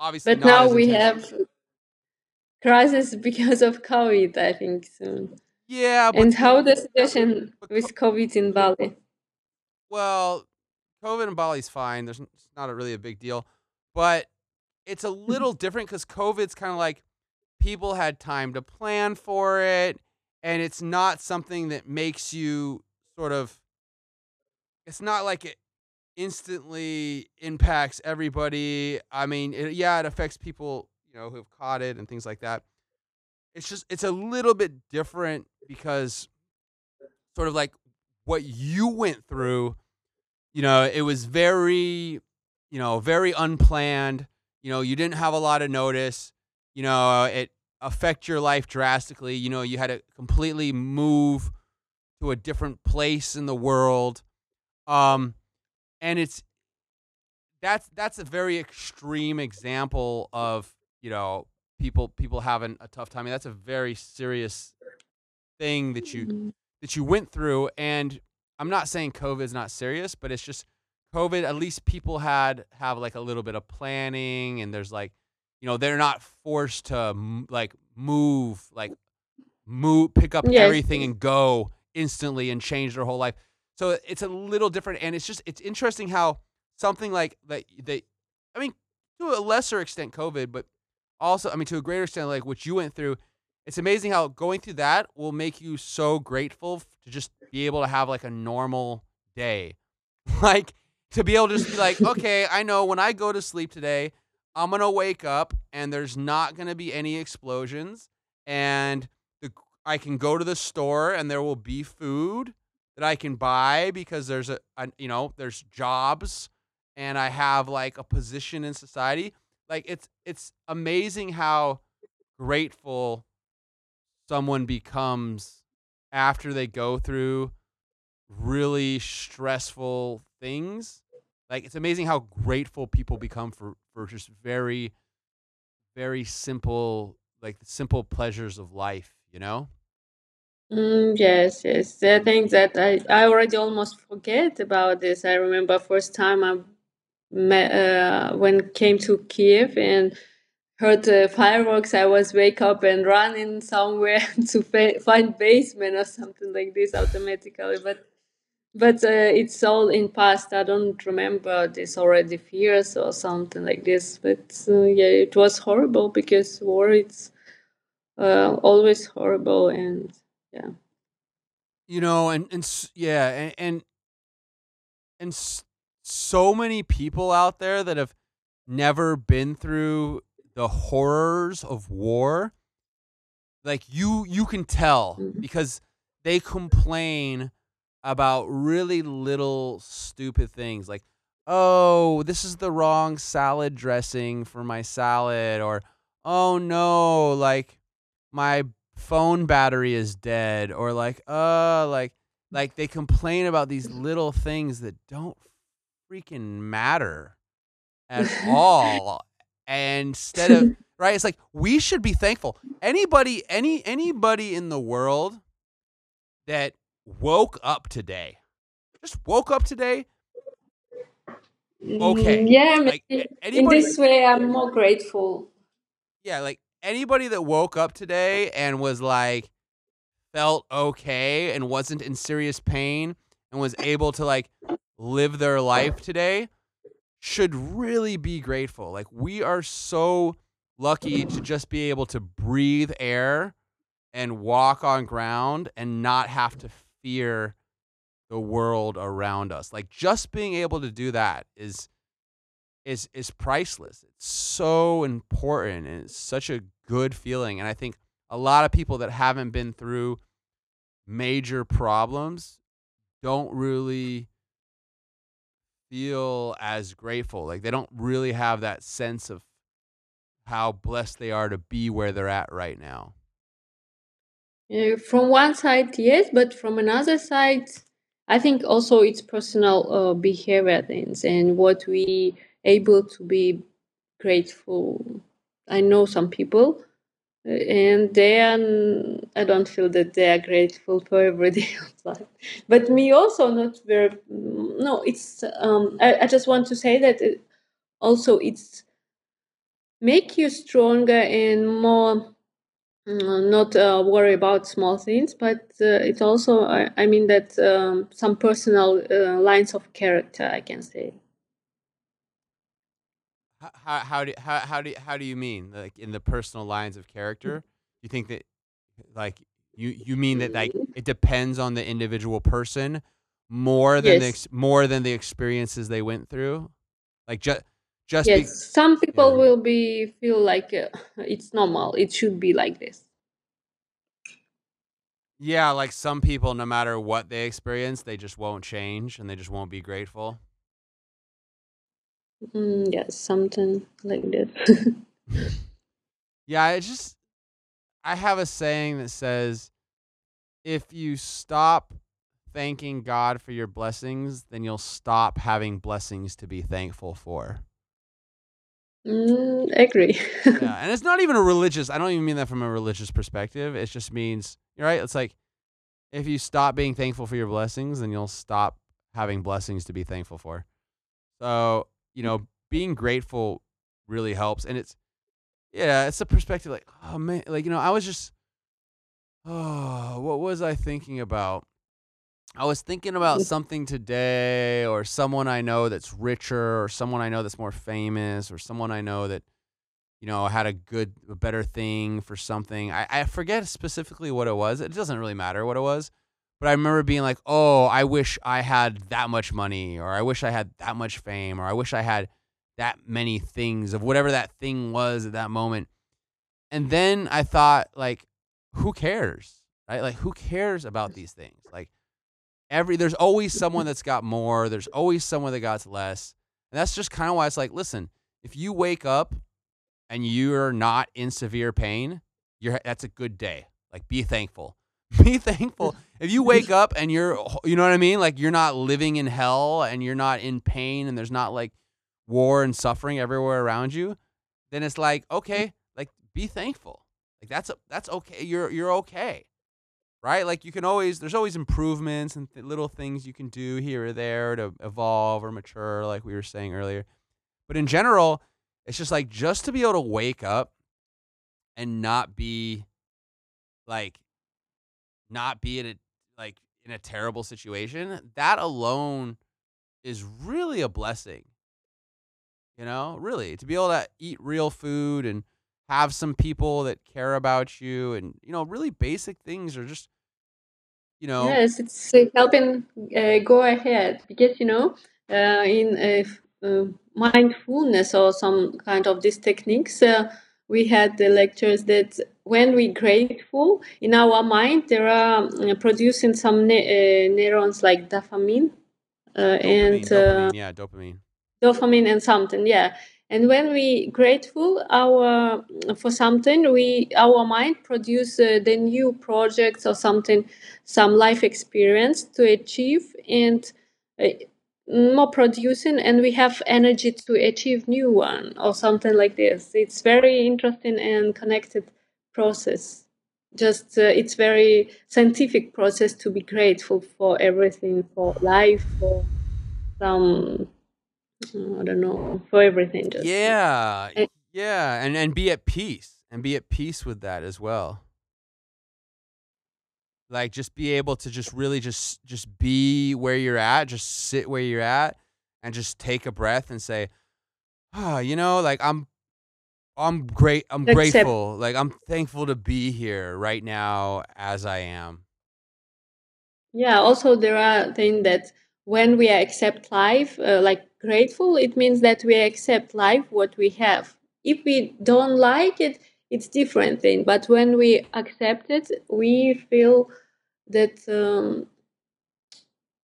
Obviously, but now we have crisis because of COVID, I think. So. Yeah. But and how the situation with COVID in Bali? Well, COVID in Bali's fine. There's it's not really a big deal, but it's a little different because COVID's kind of like people had time to plan for it, and it's not something that makes you sort of. It's not like it instantly impacts everybody. I mean, it affects people, you know, who've caught it and things like that. It's just, it's a little bit different because sort of like what you went through, you know, it was very, you know, very unplanned, you know, you didn't have a lot of notice, you know, it affected your life drastically. You know, you had to completely move to a different place in the world. And that's a very extreme example of, you know, people having a tough time. I mean, that's a very serious thing that you went through. And I'm not saying COVID is not serious, but it's just COVID. At least people have like a little bit of planning, and there's like, you know, they're not forced to move, pick up everything and go instantly and change their whole life. So it's a little different, and it's just, it's interesting how something like that, I mean, to a lesser extent COVID, but also, I mean, to a greater extent, like what you went through, it's amazing how going through that will make you so grateful to just be able to have like a normal day. Like to be able to just be like, okay, I know when I go to sleep today, I'm going to wake up and there's not going to be any explosions, and I can go to the store and there will be food that I can buy because there's there's jobs, and I have like a position in society. Like it's amazing how grateful someone becomes after they go through really stressful things. Like it's amazing how grateful people become for just very, very simple, like the simple pleasures of life, you know? Yes. I think that I already almost forget about this. I remember first time I met, when came to Kiev and heard fireworks, I was wake up and running somewhere to find basement or something like this automatically. But But it's all in past. I don't remember this already fears or something like this. But yeah, it was horrible because war it's always horrible and yeah. You know, and yeah, and so many people out there that have never been through the horrors of war. Like you can tell because they complain about really little stupid things like, oh, this is the wrong salad dressing for my salad, or, oh no, like my phone battery is dead, or like, like they complain about these little things that don't freaking matter at all. And instead of, right, it's like, we should be thankful. Anybody in the world that woke up today okay, yeah, like, anybody, in this way I'm more grateful. Yeah, like anybody that woke up today and was like felt okay and wasn't in serious pain and was able to like live their life today should really be grateful. Like we are so lucky to just be able to breathe air and walk on ground and not have to fear the world around us. Like just being able to do that is priceless. It's so important and it's such a good feeling. And I think a lot of people that haven't been through major problems don't really feel as grateful. Like they don't really have that sense of how blessed they are to be where they're at right now. From one side, yes, but from another side, I think also it's personal behavior things and what we able to be grateful. I know some people and they are, I don't feel that they are grateful for every day of life. But me also not very, no, it's, I just want to say that it also it's make you stronger and more not worry about small things, but it's also, I mean that some personal lines of character, I can say. How do you mean, like in the personal lines of character? You think that, like you mean that like it depends on the individual person more than yes. more than the experiences they went through, like just yes, some people will be feel like it's normal. It should be like this. Yeah, like some people, no matter what they experience, they just won't change and they just won't be grateful. Yes, something like that. Yeah, it's just I have a saying that says, if you stop thanking God for your blessings, then you'll stop having blessings to be thankful for. I agree. Yeah, and it's not even a religious, I don't even mean that from a religious perspective. It just means, you're right, it's like, if you stop being thankful for your blessings, then you'll stop having blessings to be thankful for. So, you know, being grateful really helps. And it's, yeah, it's a perspective like, oh man, like, you know, I was just, oh, what was I thinking about? I was thinking about something today or someone I know that's richer or someone I know that's more famous or someone I know that, you know, had a better thing for something. I forget specifically what it was. It doesn't really matter what it was. But I remember being like, oh, I wish I had that much money, or I wish I had that much fame, or I wish I had that many things of whatever that thing was at that moment. And then I thought, like, who cares? Right? Like, who cares about these things? Like, there's always someone that's got more. There's always someone that got less. And that's just kind of why it's like, listen, if you wake up and you're not in severe pain, that's a good day. Like, be thankful. Be thankful. If you wake up and you know what I mean? Like, you're not living in hell and you're not in pain and there's not like war and suffering everywhere around you, then it's like, okay, like be thankful. Like that's okay. You're okay. Right? Like there's always improvements and little things you can do here or there to evolve or mature, like we were saying earlier. But in general, it's just like, just to be able to wake up and not be like, in a terrible situation, that alone is really a blessing. You know, really, to be able to eat real food and have some people that care about you, and, you know, really basic things are just, you know. Yes, it's helping go ahead, because, you know, in mindfulness or some kind of these techniques, we had the lectures that when we're grateful, in our mind, there are producing some neurons like dopamine. Dopamine and something, yeah. And when we grateful for something, our mind produce the new projects or something, some life experience to achieve, and more producing, and we have energy to achieve new one or something like this. It's very interesting and connected process. Just it's very scientific process to be grateful for everything, for life, for some. I don't know, for everything. Just. Yeah. Yeah. And be at peace, and be at peace with that as well. Like, just be able to just really just be where you're at, just sit where you're at, and just take a breath and say, oh, you know, like I'm grateful. Like, I'm thankful to be here right now as I am. Yeah. Also, there are things that when we accept life, like grateful, it means that we accept life what we have. If we don't like it, it's different thing. But when we accept it, we feel that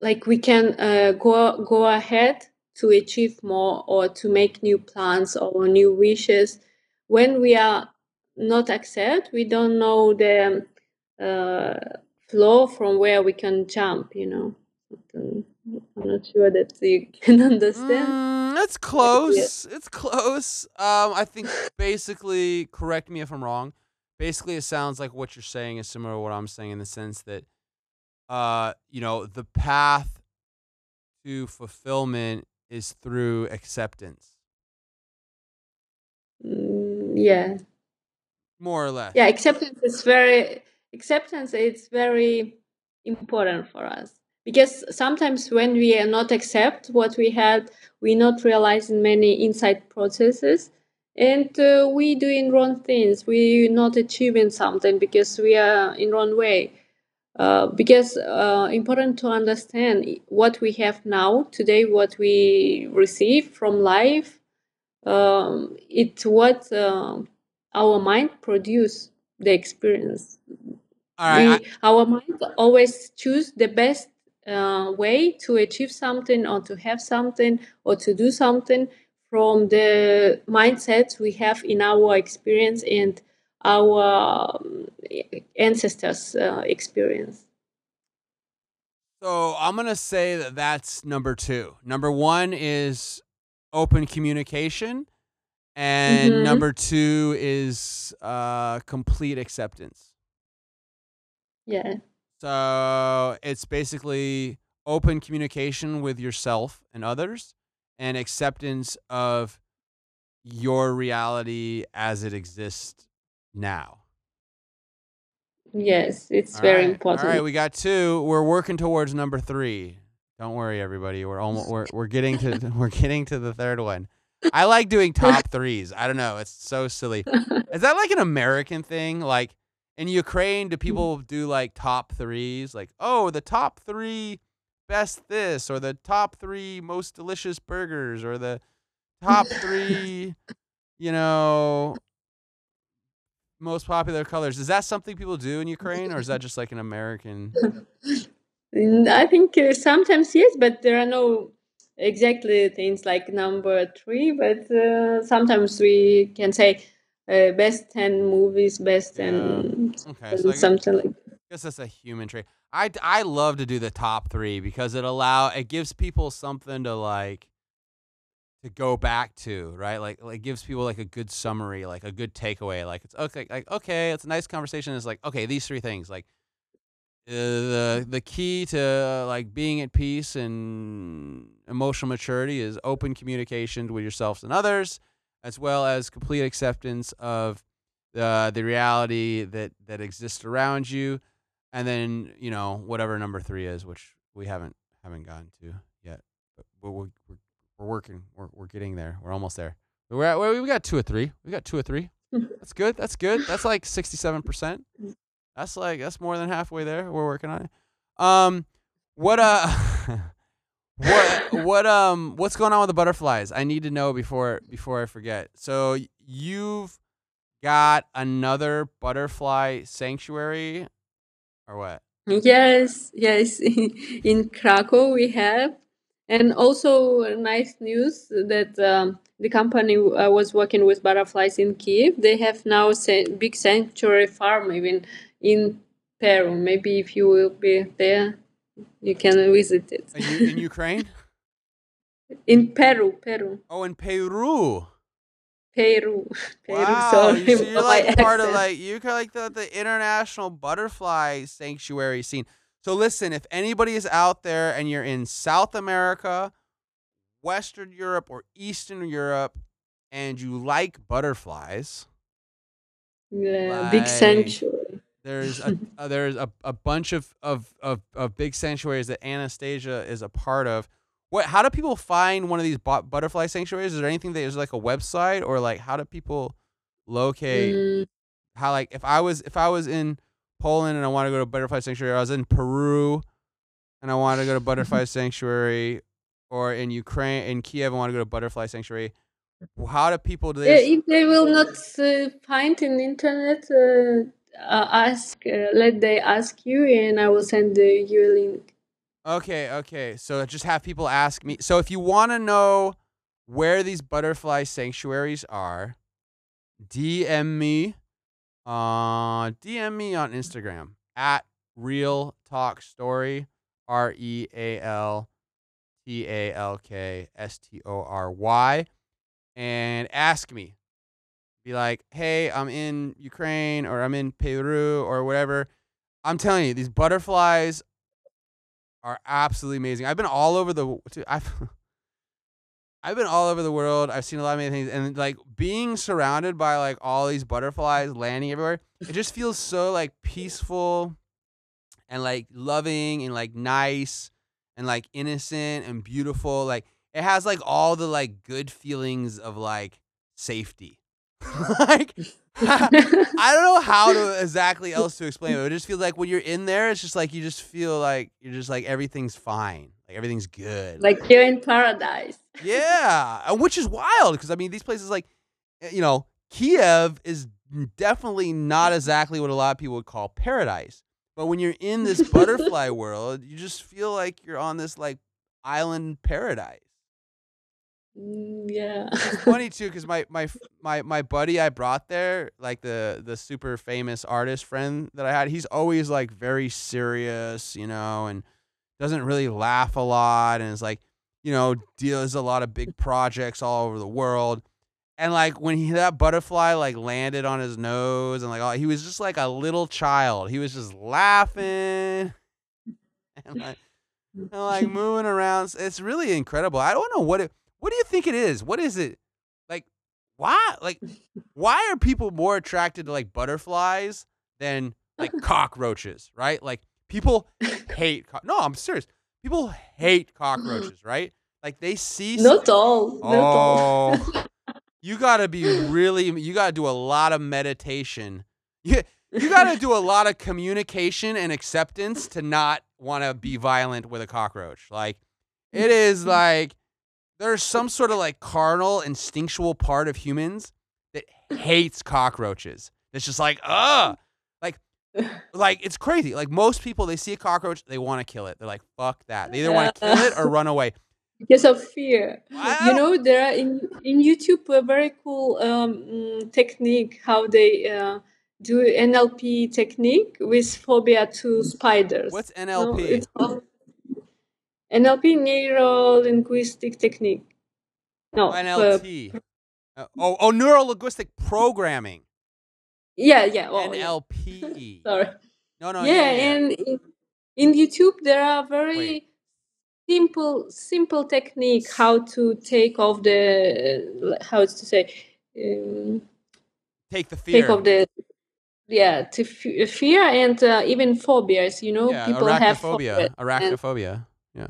like we can go ahead to achieve more, or to make new plans or new wishes. When we are not accept, we don't know the flow from where we can jump. You know. I'm not sure that you can understand. That's close. Yeah. It's close. I think basically, correct me if I'm wrong, basically it sounds like what you're saying is similar to what I'm saying, in the sense that, you know, the path to fulfillment is through acceptance. Yeah. More or less. Yeah, acceptance is very important for us. Because sometimes when we are not accept what we had, we not realizing many inside processes, and we doing wrong things. We not achieving something because we are in wrong way. Because important to understand what we have now today, what we receive from life. It's what our mind produce the experience. All right, our mind always choose the best way to achieve something, or to have something, or to do something, from the mindsets we have in our experience and our ancestors' experience. So I'm going to say that that's number two. Number one is open communication, and number two is complete acceptance. Yeah. So it's basically open communication with yourself and others, and acceptance of your reality as it exists now. Yes, it's very important. All right, we got two. We're working towards number three. Don't worry, everybody. We're almost we're getting to the third one. I like doing top threes. I don't know. It's so silly. Is that like an American thing? Like, in Ukraine, do people do like top threes? Like, oh, the top three best this, or the top three most delicious burgers, or the top three, you know, most popular colors. Is that something people do in Ukraine, or is that just like an American? I think sometimes yes, but there are no exactly things like number three, but sometimes we can say, best 10 movies, best and okay, so something like that. I guess that's a human trait. I love to do the top three because it gives people something to like to go back to, right? Like it gives people like a good summary, like a good takeaway. Like it's okay, it's a nice conversation. It's like, okay, these three things, like the key to like being at peace and emotional maturity is open communication with yourselves and others, as well as complete acceptance of the reality that exists around you. And then, you know, whatever number 3 is, which we haven't gotten to yet, but we're working, we're getting there. We're almost there. We're at, we got 2 or 3. We got 2 or 3. That's good. That's good. That's like 67%. That's like, that's more than halfway there. We're working on it. What's going on with the butterflies? I need to know before I forget. So you've got another butterfly sanctuary or what? Yes. In Krakow we have. And also nice news that the company was working with butterflies in Kiev. They have now a big sanctuary farm even in Peru. Maybe if you will be there, you can visit it. Are you in Ukraine? In Peru. Oh, in Peru. Peru. Wow. Sorry, so you're like part of like, you're like the international butterfly sanctuary scene. So listen, if anybody is out there and you're in South America, Western Europe, or Eastern Europe, and you like butterflies, yeah, like, big sanctuary. There's a bunch of big sanctuaries that Anastasia is a part of. What? How do people find one of these butterfly sanctuaries? Is there anything that is like a website, or like how do people locate? How, like, if I was in Poland and I want to go to a butterfly sanctuary, or I was in Peru and I want to go to butterfly sanctuary, or in Ukraine, in Kiev, I want to go to butterfly sanctuary. How do people do this? If they will not find in internet, let they ask you, and I will send you a link. Okay. So just have people ask me. So if you want to know where these butterfly sanctuaries are, DM me on Instagram at Real Talk Story, RealTalkStory, and ask me. Be like, hey, I'm in Ukraine, or I'm in Peru, or whatever. I'm telling you, these butterflies are absolutely amazing. I've been all over I've been all over the world. I've seen a lot of many things, and like being surrounded by like all these butterflies landing everywhere, it just feels so like peaceful and like loving and like nice and like innocent and beautiful. Like it has like all the like good feelings of like safety. Like I don't know how to exactly else to explain it. It just feels like when you're in there, it's just like you just feel like you're just like everything's fine. Like everything's good. Like you're in paradise. Yeah, which is wild because I mean these places like, you know, Kiev is definitely not exactly what a lot of people would call paradise. But when you're in this butterfly world, you just feel like you're on this like island paradise. Yeah. It's funny too because my buddy I brought there, like the super famous artist friend that I had, he's always like very serious, you know, and doesn't really laugh a lot, and is like, you know, deals a lot of big projects all over the world. And like when that butterfly like landed on his nose, and like he was just like a little child. He was just laughing and like moving around. It's really incredible. I don't know what do you think it is? What is it? Like why are people more attracted to like butterflies than like cockroaches, right? Like people hate I'm serious. People hate cockroaches, right? Like they see Not all. You gotta do a lot of meditation. You gotta do a lot of communication and acceptance to not want to be violent with a cockroach. Like it is like there's some sort of like carnal instinctual part of humans that hates cockroaches. It's just like, like it's crazy. Like most people, they see a cockroach, they want to kill it. They're like, fuck that. They either want to kill it or run away. Because of fear. You know, there are in YouTube a very cool technique how they do NLP technique with phobia to spiders. What's NLP? No, NLP, neuro-linguistic technique. No, NLT. Neuro-linguistic programming. Yeah. Oh, NLP. Sorry. No. Yeah. And in YouTube there are very simple technique how to take off the take the fear. Take off the Yeah, to fear and even phobias, you know, people have phobia. Arachnophobia. Yeah.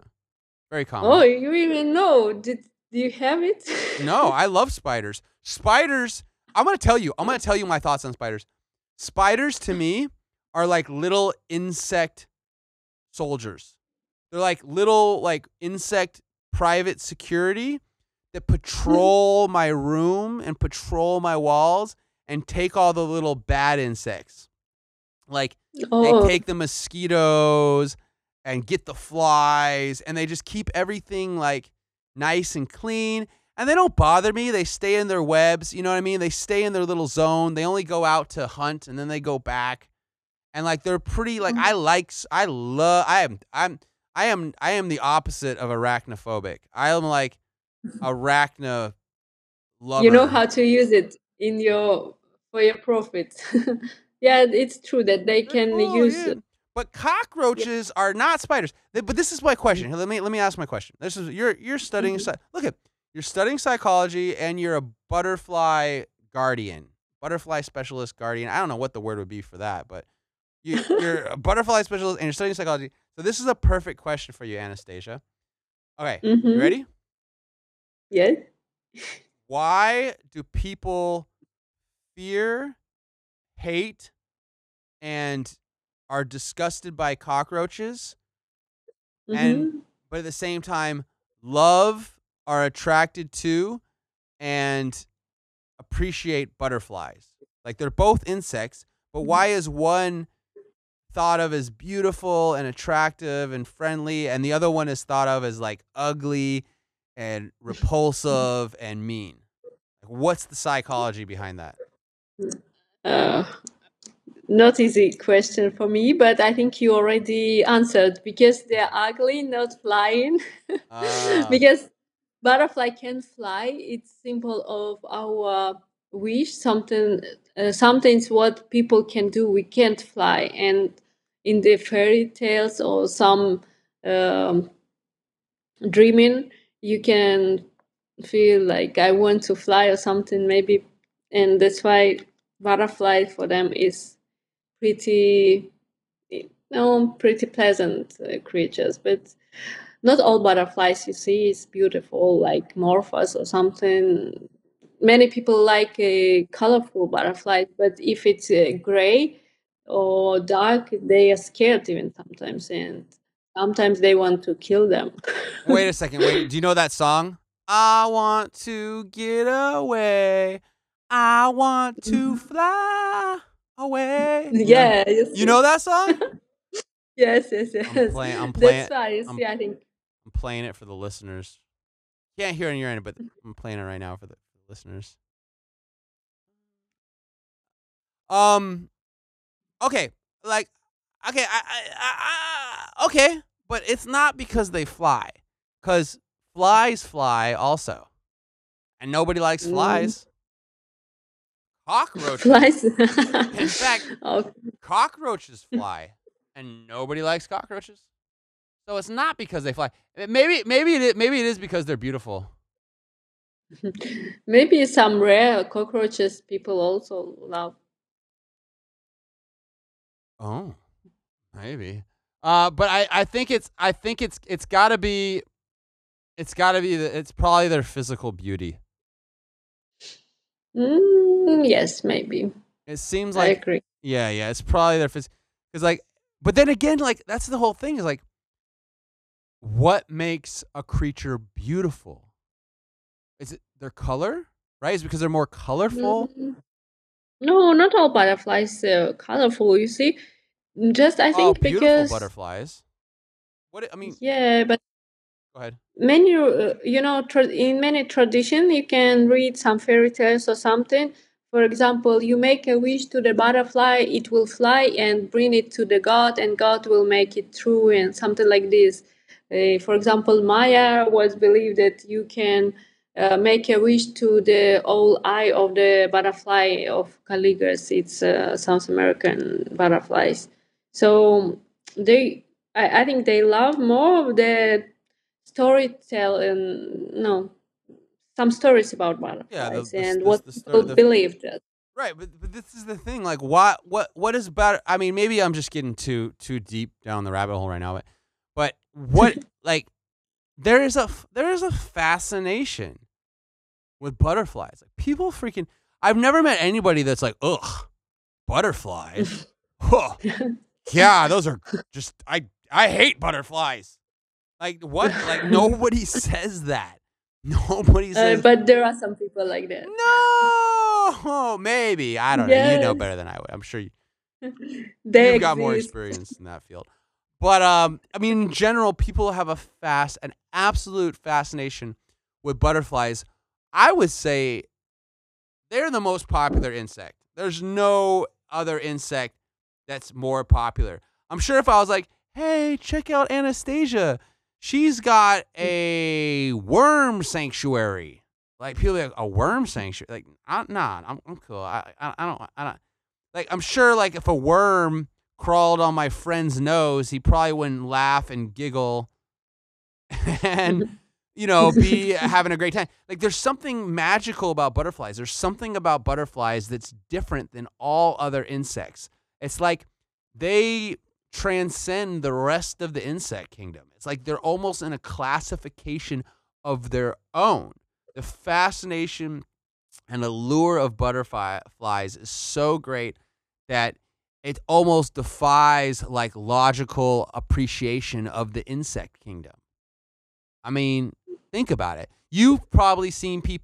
Very common. Oh, you even know. Do you have it? No, I love spiders. Spiders, I'm going to tell you my thoughts on spiders. Spiders to me are like little insect soldiers. They're like little like insect private security that patrol my room and patrol my walls and take all the little bad insects. Like, they take the mosquitoes and get the flies, and they just keep everything, like, nice and clean. And they don't bother me. They stay in their webs, you know what I mean? They stay in their little zone. They only go out to hunt, and then they go back. And, like, they're pretty, like, I am the opposite of arachnophobic. I am, like, arachno lover. You know how to use it in your... for your profit. Yeah, it's true that they can use... Yeah. But cockroaches are not spiders. But this is my question. Let me ask my question. This is you're studying... Look at... You're studying psychology and you're a butterfly guardian. Butterfly specialist guardian. I don't know what the word would be for that, but you're a butterfly specialist and you're studying psychology. So this is a perfect question for you, Anastasia. Okay, you ready? Yes. Why do people fear, hate, and are disgusted by cockroaches, but at the same time love, are attracted to, and appreciate butterflies? Like, they're both insects, but why is one thought of as beautiful and attractive and friendly, and the other one is thought of as like ugly and repulsive and mean? Like, what's the psychology behind that? Not easy question for me, but I think you already answered, because they're ugly, not flying. Because butterfly can fly. It's symbol of our wish. Sometimes what people can do, we can't fly. And in the fairy tales or some dreaming, you can feel like I want to fly or something maybe. And that's why butterfly for them is pretty pleasant creatures. But not all butterflies you see is beautiful, like morphos or something. Many people like colorful butterflies, but if it's gray or dark, they are scared even sometimes, and sometimes they want to kill them. Wait a second. Wait, do you know that song? I want to get away. I want to fly away. Yeah. You know that song? Yes. I'm playing that's why I think. I'm playing it for the listeners. Can't hear it on your end, but I'm playing it right now for the listeners. But it's not because they fly, because flies fly also, and nobody likes flies. Cockroaches. Flies. In fact, cockroaches fly, and nobody likes cockroaches. So it's not because they fly. Maybe it is because they're beautiful. Maybe some rare cockroaches people also love. Oh, maybe. But I think it's probably their physical beauty. Yes, maybe. It seems like I agree. Yeah, it's probably their physical. Because like, but then again, like, that's the whole thing is like, what makes a creature beautiful? Is it their color, right? Is it because they're more colorful? No, not all butterflies are colorful, you see. Just, I think, beautiful because... butterflies. What, I mean... Yeah, but... Go ahead. Many, in many traditions, you can read some fairy tales or something. For example, you make a wish to the butterfly, it will fly and bring it to the god, and god will make it true and something like this. For example, Maya was believed that you can make a wish to the owl eye of the butterfly of Caligas. It's South American butterflies. So I think they love more of the storytelling. Some stories about butterflies, and what people believed. Right, but this is the thing. Like, what is about? I mean, maybe I'm just getting too deep down the rabbit hole right now. But what like there is a fascination with butterflies. Like people freaking. I've never met anybody that's like, ugh, butterflies. Huh. Yeah, those are just. I hate butterflies. Like what? Like nobody says that. Nobody says. But there are some people like that. No. Oh, maybe. I don't know. You know better than I would. I'm sure you've got more experience in that field. But, I mean, in general, people have an absolute fascination with butterflies. I would say they're the most popular insect. There's no other insect that's more popular. I'm sure if I was like, hey, check out Anastasia. She's got a worm sanctuary. Like people are like a worm sanctuary. Like I'm cool. I don't like. I'm sure like if a worm crawled on my friend's nose, he probably wouldn't laugh and giggle, and be having a great time. Like there's something magical about butterflies. There's something about butterflies that's different than all other insects. It's like they transcend the rest of the insect kingdom. It's like they're almost in a classification of their own. The fascination and allure of butterflies is so great that it almost defies like logical appreciation of the insect kingdom. I mean, think about it. You've probably seen big,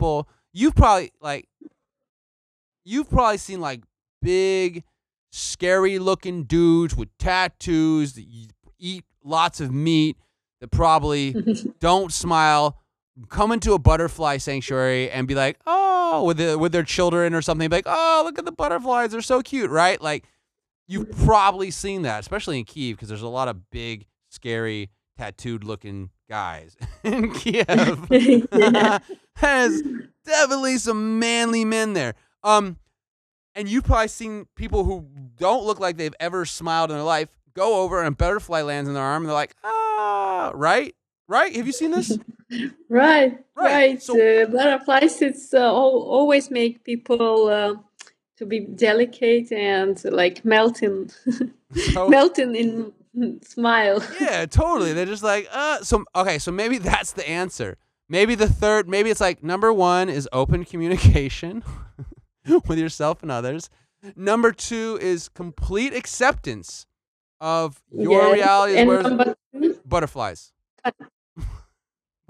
scary looking dudes with tattoos that eat lots of meat that probably don't smile. Come into a butterfly sanctuary and be like, oh, with their children or something, be like, oh, look at the butterflies. They're so cute, right? Like, you've probably seen that, especially in Kiev, because there's a lot of big, scary, tattooed-looking guys in Kiev. There's definitely some manly men there. And you've probably seen people who don't look like they've ever smiled in their life go over and butterfly lands in their arm, and they're like, ah, right? Right? Have you seen this? Right. So, butterflies, it's always make people to be delicate and like melting in smile. Yeah, totally. They're just like, So maybe that's the answer. Maybe it's like number one is open communication with yourself and others. Number two is complete acceptance of your reality. And number three? Butterflies.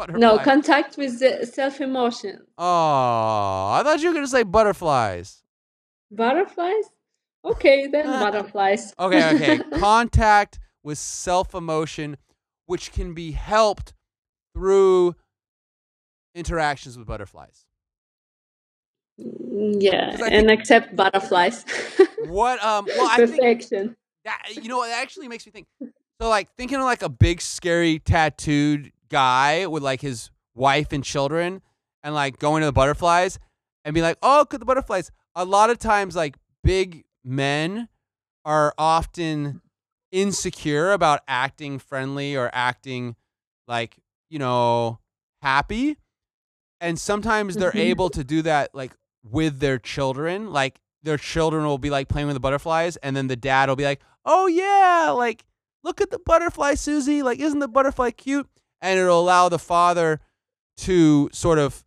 No, contact with the self-emotion. Oh, I thought you were going to say butterflies. Butterflies? Okay, then butterflies. Okay. Contact with self-emotion, which can be helped through interactions with butterflies. Yeah, and accept butterflies. What? Well, perfection. It actually makes me think. So, like, thinking of, like, a big, scary, tattooed guy with like his wife and children and like going to the butterflies and be like, oh, could the butterflies. A lot of times like big men are often insecure about acting friendly or acting like, happy. And sometimes they're able to do that like with their children. Like their children will be like playing with the butterflies and then the dad will be like, oh yeah, like look at the butterfly, Susie. Like isn't the butterfly cute? And it'll allow the father to sort of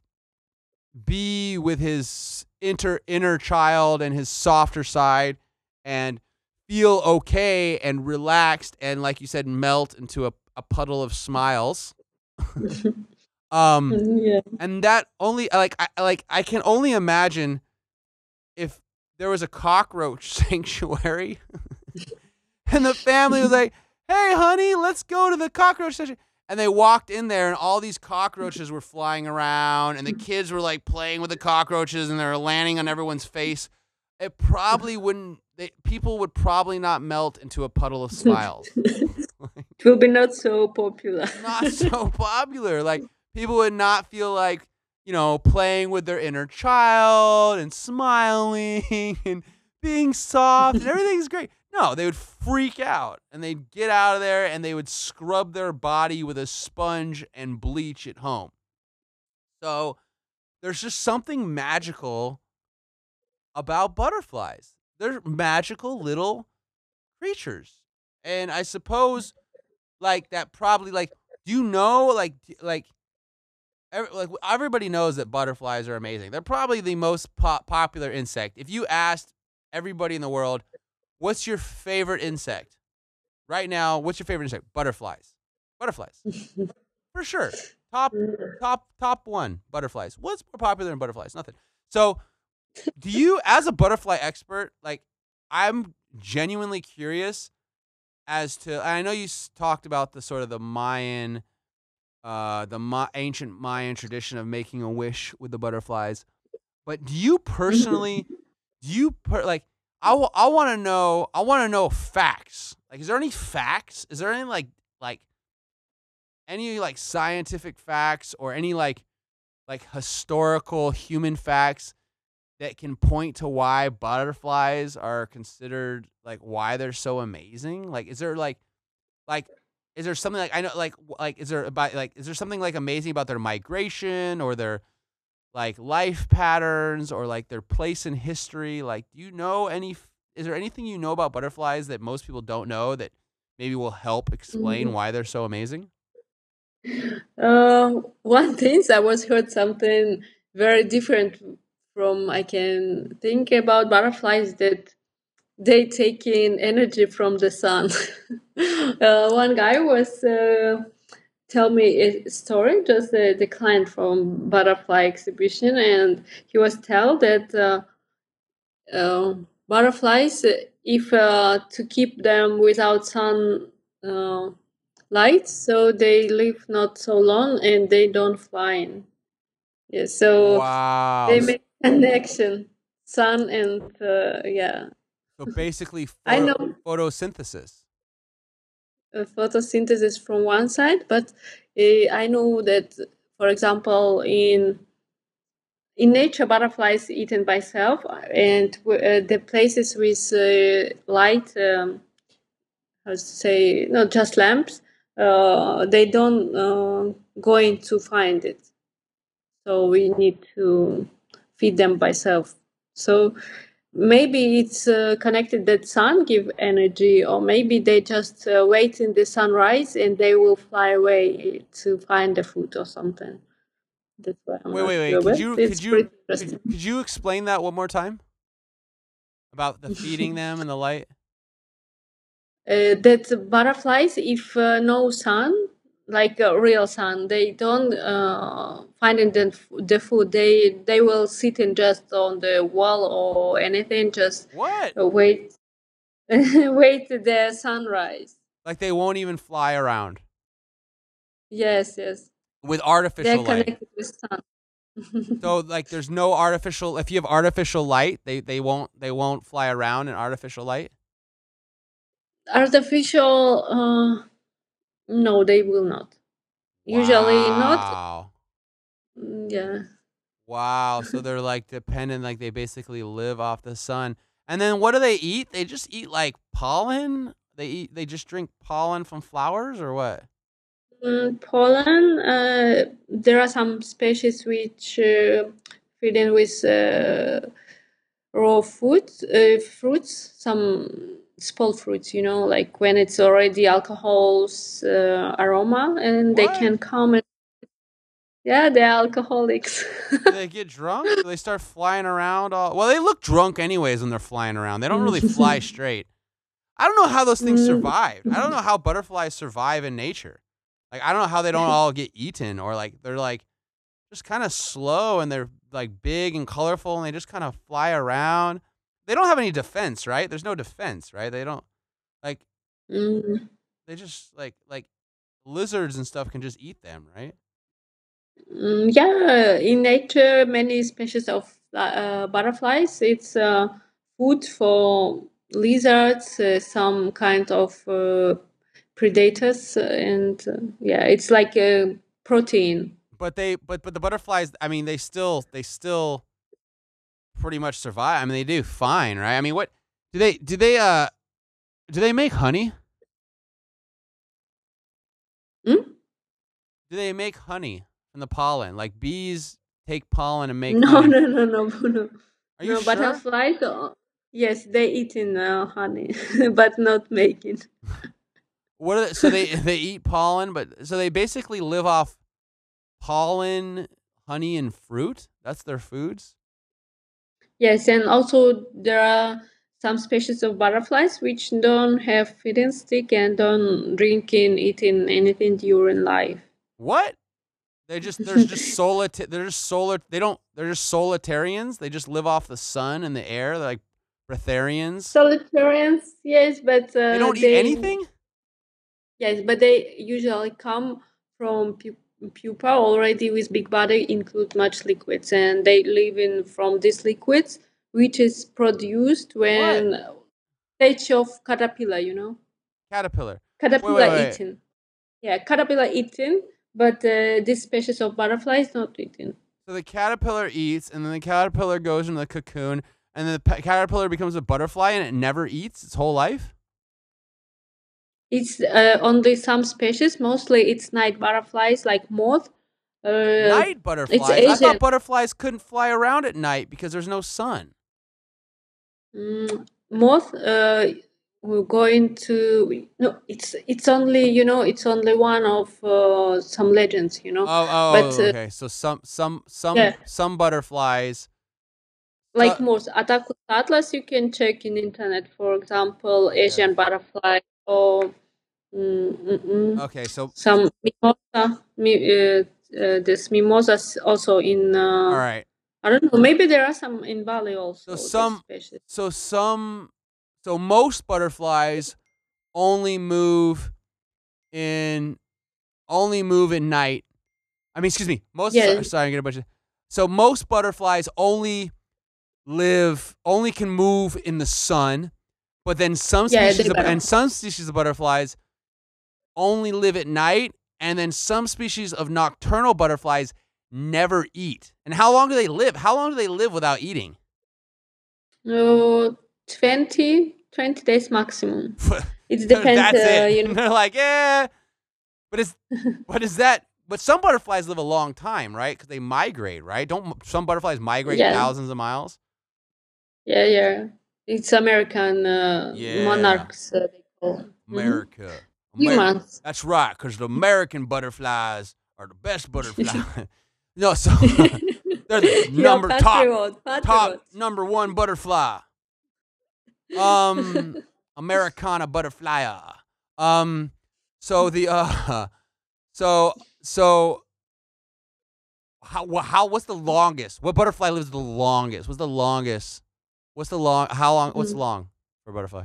be with his inner child and his softer side and feel okay and relaxed and, like you said, melt into a puddle of smiles. And that only, I can only imagine if there was a cockroach sanctuary and the family was like, hey, honey, let's go to the cockroach sanctuary. And they walked in there, and all these cockroaches were flying around, and the kids were, like, playing with the cockroaches, and they were landing on everyone's face. It probably wouldn't – people would probably not melt into a puddle of smiles. It would be not so popular. Not so popular. Like, people would not feel like, playing with their inner child and smiling and being soft, and everything's great. No, they would freak out, and they'd get out of there, and they would scrub their body with a sponge and bleach at home. So there's just something magical about butterflies. They're magical little creatures. And I suppose like that probably like, do you know, like everybody knows that butterflies are amazing. They're probably the most popular insect. If you asked everybody in the world, what's your favorite insect? Right now, what's your favorite insect? Butterflies. Butterflies. For sure. Top one, butterflies. What's more popular than butterflies? Nothing. So do you, as a butterfly expert, like I'm genuinely curious as to, I know you talked about the sort of the Mayan, ancient Mayan tradition of making a wish with the butterflies, but do you personally, I want to know, facts. Like, is there any facts? Is there any like any scientific facts or any like historical human facts that can point to why butterflies are considered, like, why they're so amazing? Like, is there, is there something, like, I know, like, is there about, like, is there something, like, amazing about their migration or their, like, life patterns or, like, their place in history? Like, do you know any, is there anything you know about butterflies that most people don't know that maybe will help explain why they're so amazing? One thing, I was heard something very different from I can think about butterflies, that they take in energy from the sun. One guy was tell me a story, just the client from butterfly exhibition, and he was tell that butterflies, if to keep them without sun light, so they live not so long and they don't fly in. Yeah, so wow. They make connection, sun and yeah. So basically, photosynthesis. Photosynthesis from one side, but I know that, for example, in nature, butterflies eaten by self, and the places with light, not just lamps, they don't going to find it. So we need to feed them by self. So maybe it's connected that sun give energy, or maybe they just wait in the sunrise and they will fly away to find the food or something. That's why I'm wait. Could you explain that one more time? About the feeding them and the light? That butterflies, if no sun, like a real sun, they don't find in the food. They will sit in just on the wall or anything, just wait the sunrise. Like they won't even fly around. Yes. With artificial light. They're connected with sun. So like there's no artificial. If you have artificial light, they won't fly around in artificial light. Artificial. No, they will not. Wow. Usually not. Yeah. Wow. So they're like dependent, like they basically live off the sun. And then what do they eat? They just eat like pollen? They just drink pollen from flowers or what? Pollen. There are some species which feed in with raw food, fruits, some spoiled fruits, you know, like when it's already alcohol's aroma, and they can come and they're alcoholics. Do they get drunk? Do they start flying around? They look drunk anyways when they're flying around. They don't really fly straight. I don't know how those things survive. I don't know how butterflies survive in nature. Like I don't know how they don't all get eaten, or like they're like just kind of slow and they're like big and colorful and they just kind of fly around. They don't have any defense, right? There's no defense, right? They don't, like, they just, like lizards and stuff can just eat them, right? Yeah, in nature, many species of butterflies, it's food for lizards, some kind of predators, and, it's like a protein. But the butterflies, I mean, they still pretty much survive. I mean, they do fine, right? I mean, what do they make honey? Do they make honey from the pollen? Like bees take pollen and make honey? No. Are you sure? Butterflies, yes, they eat in honey, but not making. What are they, so they eat pollen, but so they basically live off pollen, honey, and fruit. That's their foods. Yes, and also there are some species of butterflies which don't have feeding stick and don't drink and eating anything during life. What? They're just solitarians. They just live off the sun and the air. They're like breatharians. Solitarians, yes, but they don't eat anything. Yes, but they usually come from pupa already with big body, include much liquids, and they live in from these liquids, which is produced when stage of caterpillar, you know. Caterpillar eating. Yeah, caterpillar eating, but this species of butterfly is not eating. So the caterpillar eats, and then the caterpillar goes into the cocoon, and then the caterpillar becomes a butterfly, and it never eats its whole life? It's only some species. Mostly it's night butterflies like moth. Night butterflies? I thought butterflies couldn't fly around at night because there's no sun. Moth will go into... No, it's only one of some legends, you know. Okay. So some butterflies... Like moths. Attacus Atlas you can check in internet. For example, Asian butterfly. Oh, okay. So some mimosa, this mimosas also in. All right. I don't know. Maybe there are some in Bali also. So most butterflies only move in night. I mean, excuse me. Sorry, I get a bunch of. So most butterflies only can move in the sun. But then some species of butterflies only live at night, and then some species of nocturnal butterflies never eat. And how long do they live? How long do they live without eating? 20 days maximum. It depends. That's it. You know. They're like, yeah. But some butterflies live a long time, right? Because they migrate, right? Don't some butterflies migrate thousands of miles? Yeah, yeah. It's American monarchs. They call America. Humans. That's right, because the American butterflies are the best butterflies. No, so they're the top number one butterfly. Americana butterfly. What's the longest? What butterfly lives the longest? What's long for a butterfly?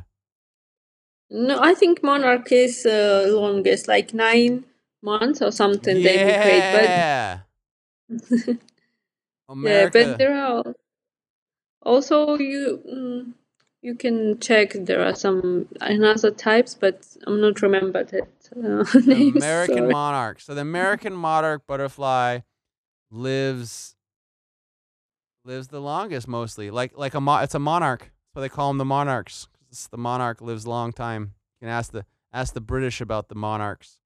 No, I think monarch is longest, like 9 months or something. Yeah. They migrate, but America. Yeah, but there are also you can check. There are some another types, but I'm not remember that names. American monarch. So the American monarch butterfly lives the longest, mostly. It's a monarch. That's why they call them the monarchs. The monarch lives a long time. You can ask the British about the monarchs.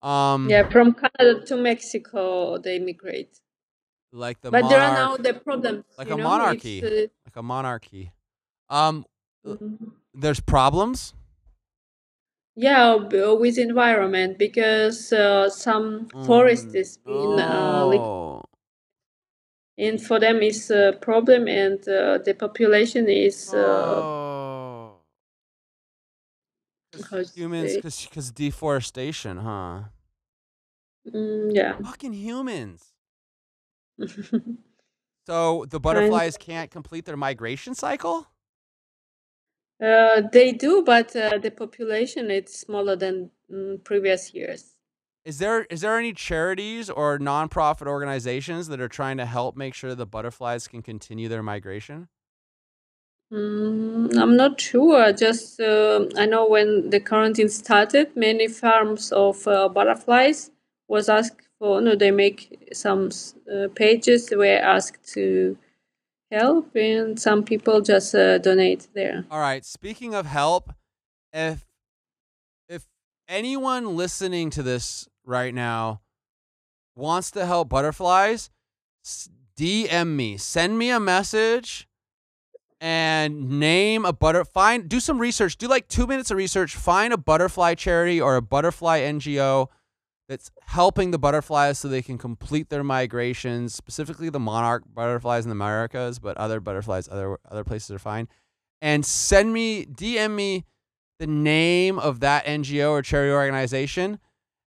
From Canada to Mexico they migrate. But there are now the problems. Like a monarchy. There's problems. Yeah, with environment because some forest is being. And for them, it's a problem, and the population is. Because deforestation, huh? Yeah. Fucking humans. So the butterflies can't complete their migration cycle? They do, but the population is smaller than previous years. Is there any charities or nonprofit organizations that are trying to help make sure the butterflies can continue their migration? I'm not sure. Just I know when the quarantine started, many farms of butterflies was asked for. No, they make some pages were asked to help, and some people just donate there. All right. Speaking of help, if anyone listening to this right now wants to help butterflies, DM me, send me a message and name a butterfly. Do some research. Do like 2 minutes of research. Find a butterfly charity or a butterfly NGO that's helping the butterflies so they can complete their migrations, specifically the monarch butterflies in the Americas, but other butterflies, other places are fine. And send me, DM me the name of that NGO or charity organization,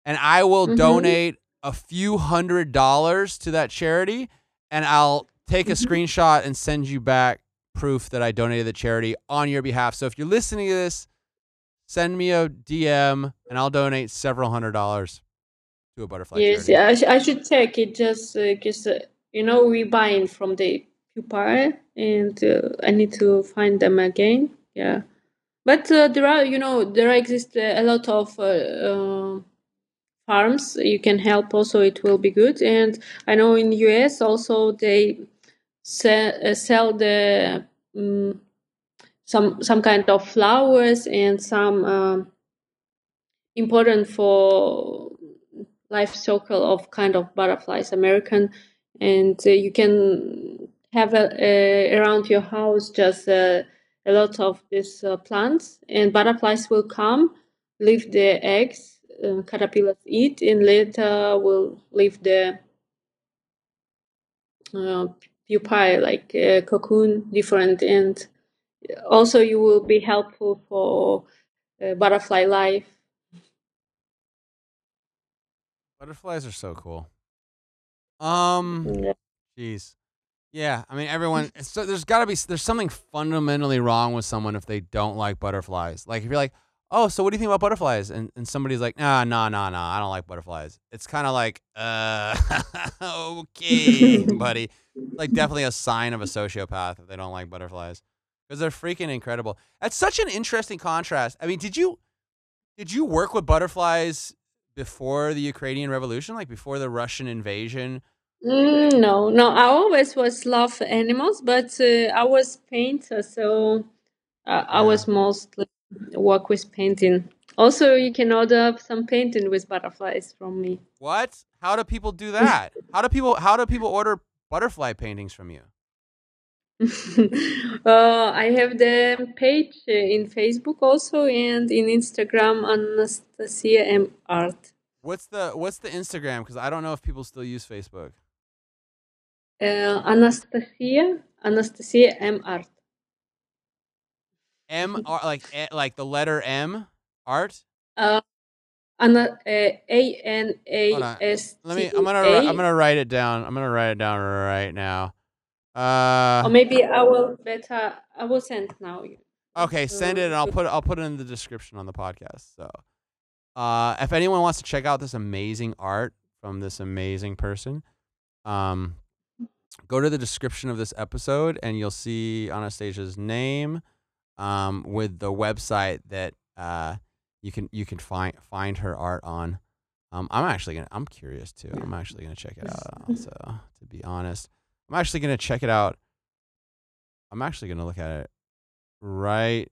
and I will donate a few $100s to that charity, and I'll take a screenshot and send you back proof that I donated the charity on your behalf. So if you're listening to this, send me a DM, and I'll donate several $100s to a butterfly charity. Yes, I should check it just because, you know, we're buying from the Pupar, and I need to find them again. Yeah. But there exist a lot of farms you can help also. It will be good. And I know in US also they sell the some kind of flowers and some important for life cycle of kind of butterflies, American. And you can have around your house just a lot of these plants, and butterflies will come, leave the eggs, caterpillars eat, and later will leave the pupae, like cocoon, different. And also you will be helpful for butterfly life. Butterflies are so cool. Geez. Yeah, I mean, everyone, so there's something fundamentally wrong with someone if they don't like butterflies. Like, if you're like, oh, so what do you think about butterflies? And somebody's like, nah, I don't like butterflies. It's kind of like, okay, buddy. Like, definitely a sign of a sociopath if they don't like butterflies. Because they're freaking incredible. That's such an interesting contrast. I mean, did you work with butterflies before the Ukrainian Revolution? Like, before the Russian invasion? No. I always love animals, but I was painter, so I was mostly work with painting. Also, you can order some painting with butterflies from me. What? How do people do that? How do people order butterfly paintings from you? I have the page in Facebook also, and in Instagram, Anastasia M Art. What's the Instagram? Because I don't know if people still use Facebook. Anastasia M Art. M R like the letter M Art. ANASTA. Let me. I'm gonna write it down. I'm gonna write it down right now. Or maybe I will better. I will send now. Okay, send it, and I'll put it in the description on the podcast. So, if anyone wants to check out this amazing art from this amazing person, go to the description of this episode and you'll see Anastasia's name with the website that you can find her art on. I'm curious too. I'm actually gonna check it out also, to be honest. I'm actually gonna check it out. I'm actually gonna look at it right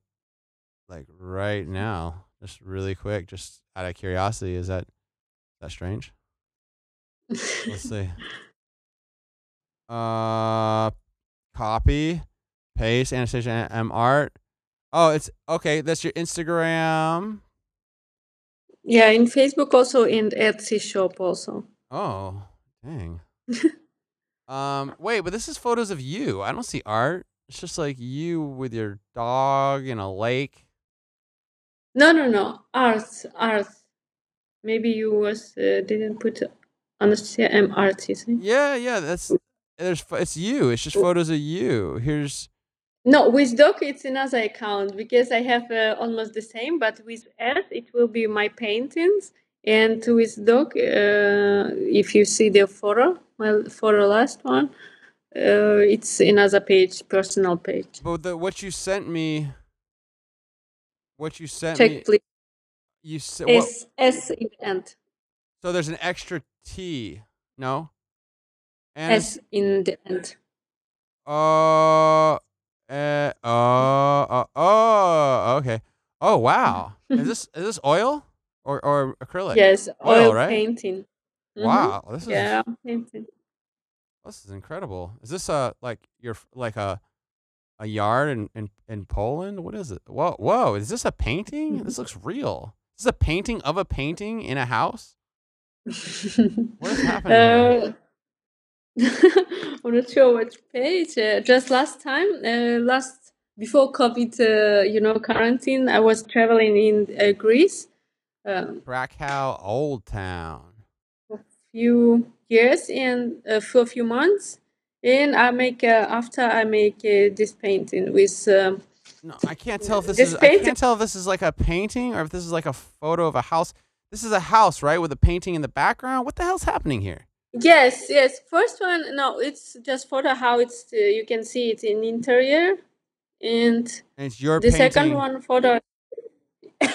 now. Just really quick, just out of curiosity. Is that strange? Let's see. Copy, paste, Anastasia M Art. Oh, it's okay. That's your Instagram. Yeah, in Facebook also, in Etsy shop also. Oh, dang. Wait, but this is photos of you. I don't see art. It's just like you with your dog in a lake. No. Art. Maybe you didn't put Anastasia M Art. Yeah. It's you. It's just photos of you. No, with dog it's another account, because I have almost the same, but with Earth it will be my paintings, and with dog, if you see the photo, last one, it's another page, personal page. But what you sent me. Check, please. You said S in the end. So there's an extra T. No. S in the end. Okay. Oh wow. Is this oil or acrylic? Yes, oil right? Painting. Wow, this is painting. This is incredible. Is this like a a yard in Poland? What is it? Whoa, is this a painting? This looks real. This is a painting of a painting in a house? What is happening here? I'm not sure which page. Just last time, before COVID, quarantine, I was traveling in Greece. Krakow, Old Town. A few years and for a few months, and I make this painting with. No, I can't tell if this is. I can't tell if this is like a painting or if this is like a photo of a house. This is a house, right, with a painting in the background. What the hell's happening here? Yes. First one, no, it's just photo how it's you can see it in interior, and it's your the painting. Second one photo.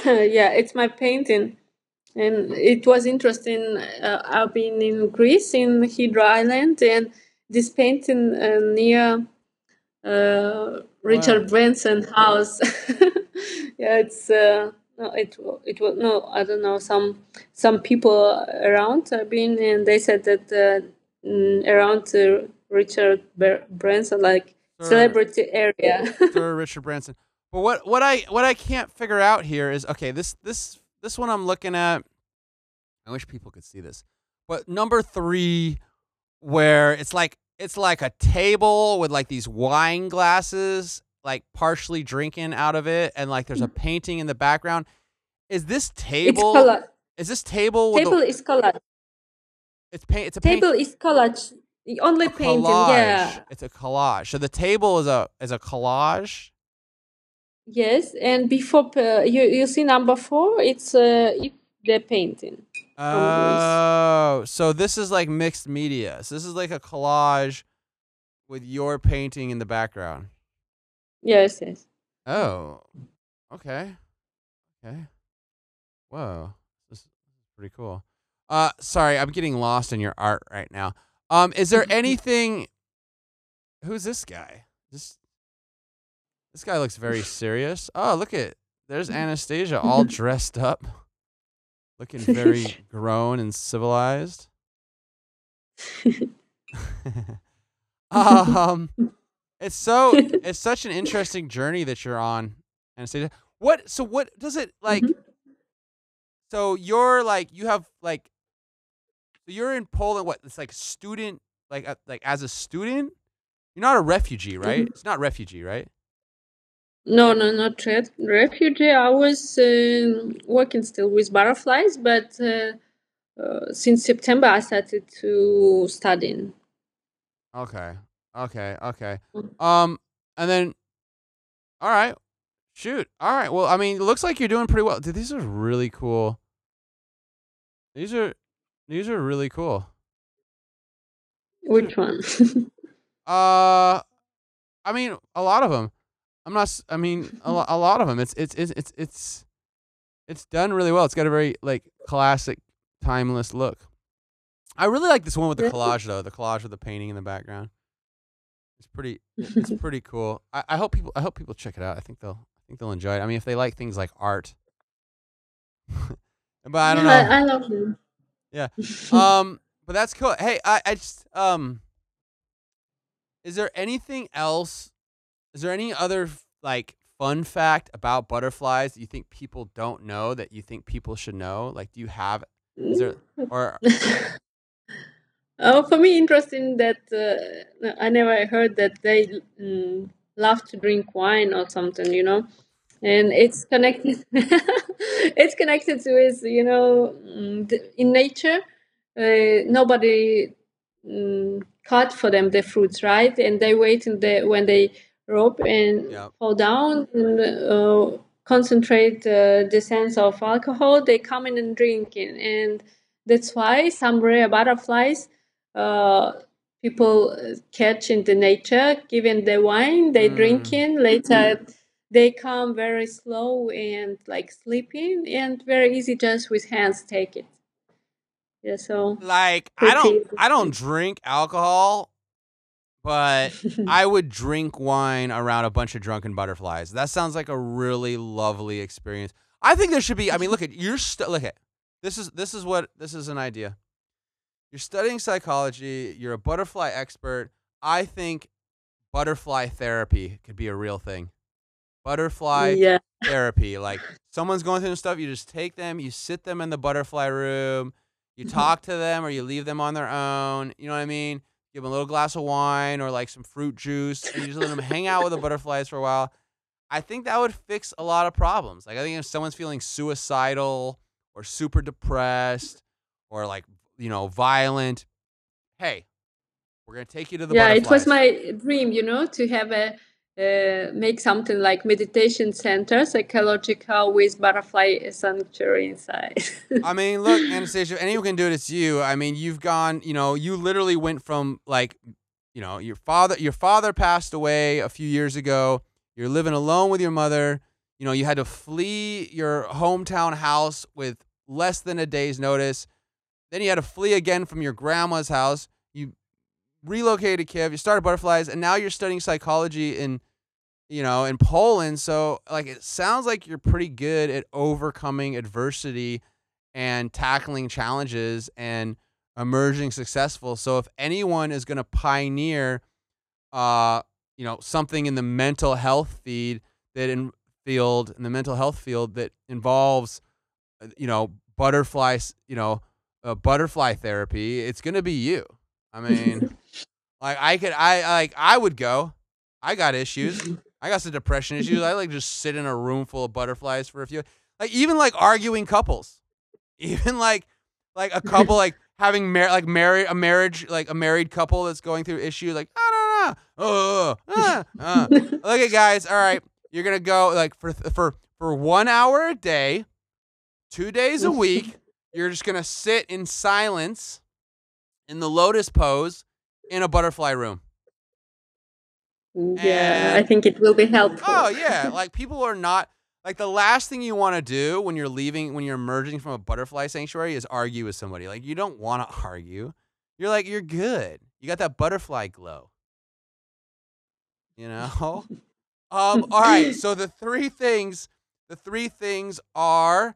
Yeah, it's my painting, and it was interesting. I've been in Greece in Hydra Island, and this painting near Richard Branson house. Yeah, it's. I don't know, some people around have been, and they said that around Richard Branson, like Sir, celebrity area. Sir Richard Branson. But what I can't figure out here is, okay, this one I'm looking at. I wish people could see this, but number 3, where it's like a table with like these wine glasses, like partially drinking out of it, and like there's a painting in the background. Is this table? It's collage. Is this table? Table is collage. It's a table is collage. The only painting. Yeah. It's a collage. So the table is a collage. Yes, and before you see number 4, it's the painting. Oh, so this is like mixed media. So this is like a collage with your painting in the background. Yes. Oh, okay. Whoa, this is pretty cool. Sorry, I'm getting lost in your art right now. Is there anything? Who's this guy? This guy looks very serious. Oh, look at there's Anastasia all dressed up, looking very grown and civilized. It's such an interesting journey that you're on, Anastasia. What does it like? Mm-hmm. So you're like, you have like, you're in Poland. What? It's like student, like as a student, you're not a refugee, right? Mm-hmm. It's not refugee, right? No, not refugee. I was working still with butterflies, but since September I started to studying. Okay. And then, all right, shoot. All right. Well, I mean, it looks like you're doing pretty well. Dude, these are really cool. These are really cool. Which one? I mean, a lot of them. A lot of them. It's done really well. It's got a very like classic, timeless look. I really like this one with the collage though. The collage with the painting in the background. It's pretty cool. I hope people check it out. I think they'll enjoy it. I mean, if they like things like art, but I don't know. I love them. Yeah. But that's cool. Hey, I just is there anything else? Is there any other like fun fact about butterflies that you think people don't know that you think people should know? Like, do you have? Is there or? For me, interesting that I never heard that they love to drink wine or something, you know, and it's connected. It's connected with in nature, nobody cut for them the fruits, right? And they wait when they rope and fall down and concentrate the sense of alcohol. They come in and drink, and that's why some rare butterflies. People catch in the nature, given the wine, they drinking. Later, they come very slow and like sleeping, and very easy just with hands take it. Yeah, so like I don't drink alcohol, but I would drink wine around a bunch of drunken butterflies. That sounds like a really lovely experience. I think there should be. I mean, this is an idea. You're studying psychology. You're a butterfly expert. I think butterfly therapy could be a real thing. Butterfly therapy. Like, someone's going through stuff, you just take them, you sit them in the butterfly room, you talk to them or you leave them on their own. You know what I mean? Give them a little glass of wine or like some fruit juice, and you just let them hang out with the butterflies for a while. I think that would fix a lot of problems. Like, I think if someone's feeling suicidal or super depressed or like, you know, violent, hey, we're going to take you to the butterflies. It was my dream, you know, to have a make something like meditation centers, ecological with butterfly sanctuary inside. I mean, look, Anastasia, if anyone can do it, it's you. I mean, you've gone, you know, you literally went from like, you know, your father passed away a few years ago. You're living alone with your mother. You know, you had to flee your hometown house with less than a day's notice. Then you had to flee again from your grandma's house. You relocated to Kiev, you started butterflies, and now you're studying psychology in, you know, in Poland. So like, it sounds like you're pretty good at overcoming adversity and tackling challenges and emerging successful. So if anyone is going to pioneer, you know, something in the mental health field that involves, you know, butterflies, you know, butterfly therapy, it's going to be you. I mean, like, I would go. I got issues. I got some depression issues. I like just sit in a room full of butterflies for a few, like, even like arguing couples, even like a couple, like having a married couple that's going through issues. Like, okay, guys. All right. You're going to go like for 1 hour a day, 2 days a week. You're just going to sit in silence in the lotus pose in a butterfly room. Yeah, and I think it will be helpful. Oh yeah. Like, people are not, like, the last thing you want to do when you're leaving, when you're emerging from a butterfly sanctuary is argue with somebody. Like, you don't want to argue. You're like, you're good. You got that butterfly glow, you know? All right. So the three things are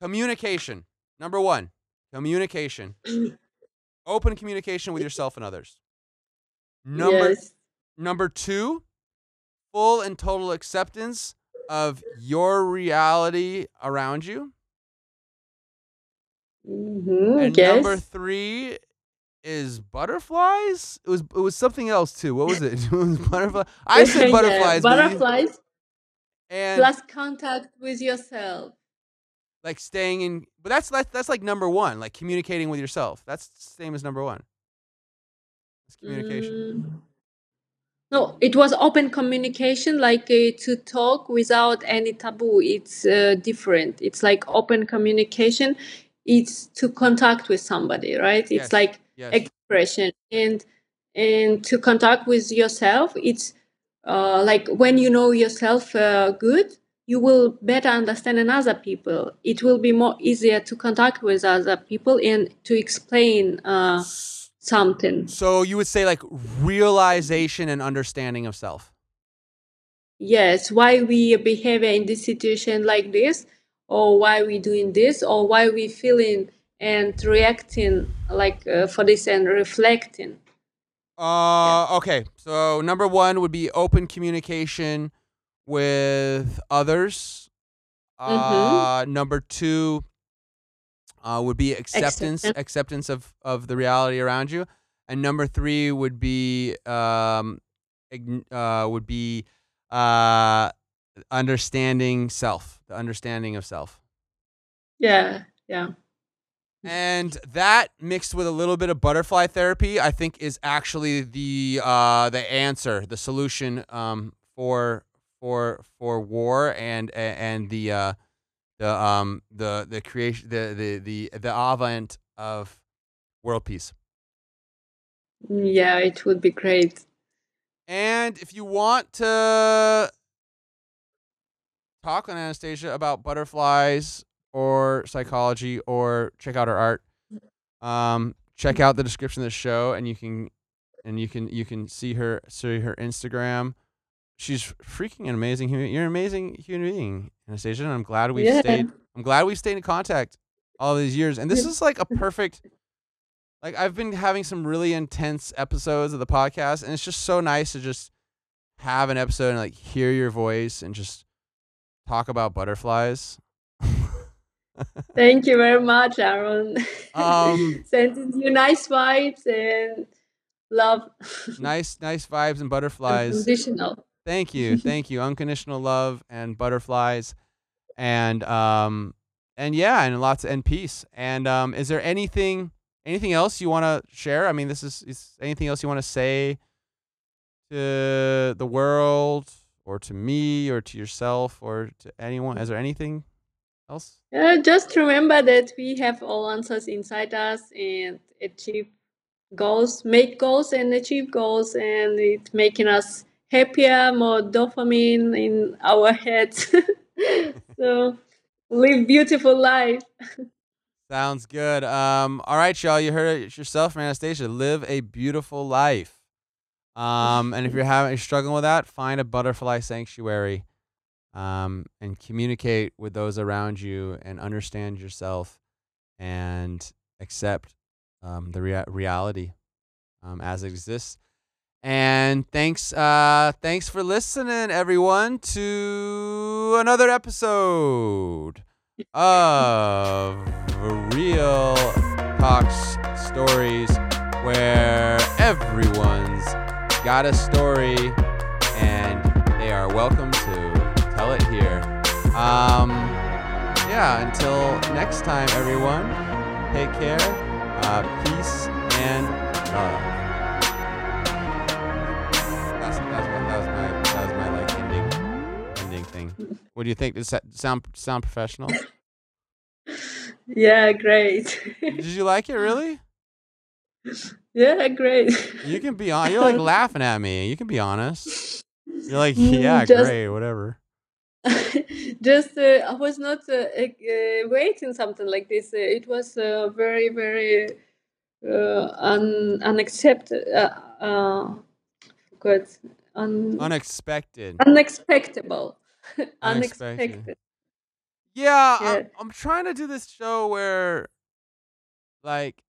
communication. Number one, communication. Open communication with yourself and others. Number two, full and total acceptance of your reality around you. Mm-hmm, and number three is butterflies. It was something else too. What was it? It was butterfly. I said butterflies. Butterflies. And plus contact with yourself. Like staying in, but that's like number one, like communicating with yourself. That's the same as number one. It's communication. No, it was open communication, like to talk without any taboo. It's different. It's like open communication. It's to contact with somebody, right? It's like expression. And to contact with yourself, it's like when you know yourself good, you will better understand another people. It will be more easier to contact with other people and to explain something. So you would say like realization and understanding of self. Yes, why we behave in this situation like this, or why we doing this, or why we feeling and reacting like for this and reflecting. Okay, so number one would be open communication with others. Number two would be acceptance of the reality around you, and number three would be understanding self, the understanding of self. Yeah. And that mixed with a little bit of butterfly therapy, I think, is actually the answer, the solution for war and the creation, the advent of world peace. Yeah, it would be great. And if you want to talk with Anastasia about butterflies or psychology or check out her art, check out the description of the show, and you can see her Instagram. She's freaking an amazing human. You're an amazing human being, Anastasia, and I'm glad we've stayed in contact all these years. And this is like a perfect Like, I've been having some really intense episodes of the podcast, and it's just so nice to just have an episode and, like, hear your voice and just talk about butterflies. Thank you very much, Aaron. Sending you nice vibes and love. nice vibes and butterflies. Unconditional. Thank you. Unconditional love and butterflies, and yeah, and lots and peace. And is there anything else you want to share? I mean, is anything else you want to say to the world, or to me, or to yourself, or to anyone? Is there anything else? Just remember that we have all answers inside us, and achieve goals, make goals and achieve goals, and it's making us happier, more dopamine in our heads. So live beautiful life. Sounds good. All right, y'all, you heard it yourself from Anastasia. Live a beautiful life. And if you're struggling with that, find a butterfly sanctuary. And communicate with those around you, and understand yourself, and accept the reality as it exists. And thanks for listening, everyone, to another episode of Real Talks Stories, where everyone's got a story and they are welcome to tell it here. Yeah, until next time, everyone, take care, peace, and love. That was my like ending thing. What do you think? Does that sound professional? Yeah, great. Did you like it, really? Yeah, great. You can be on. You're like laughing at me. You can be honest. You're like, yeah, great, whatever. Just I was not waiting something like this. It was very, very unexpected. Yeah, yeah. I'm trying to do this show where, like,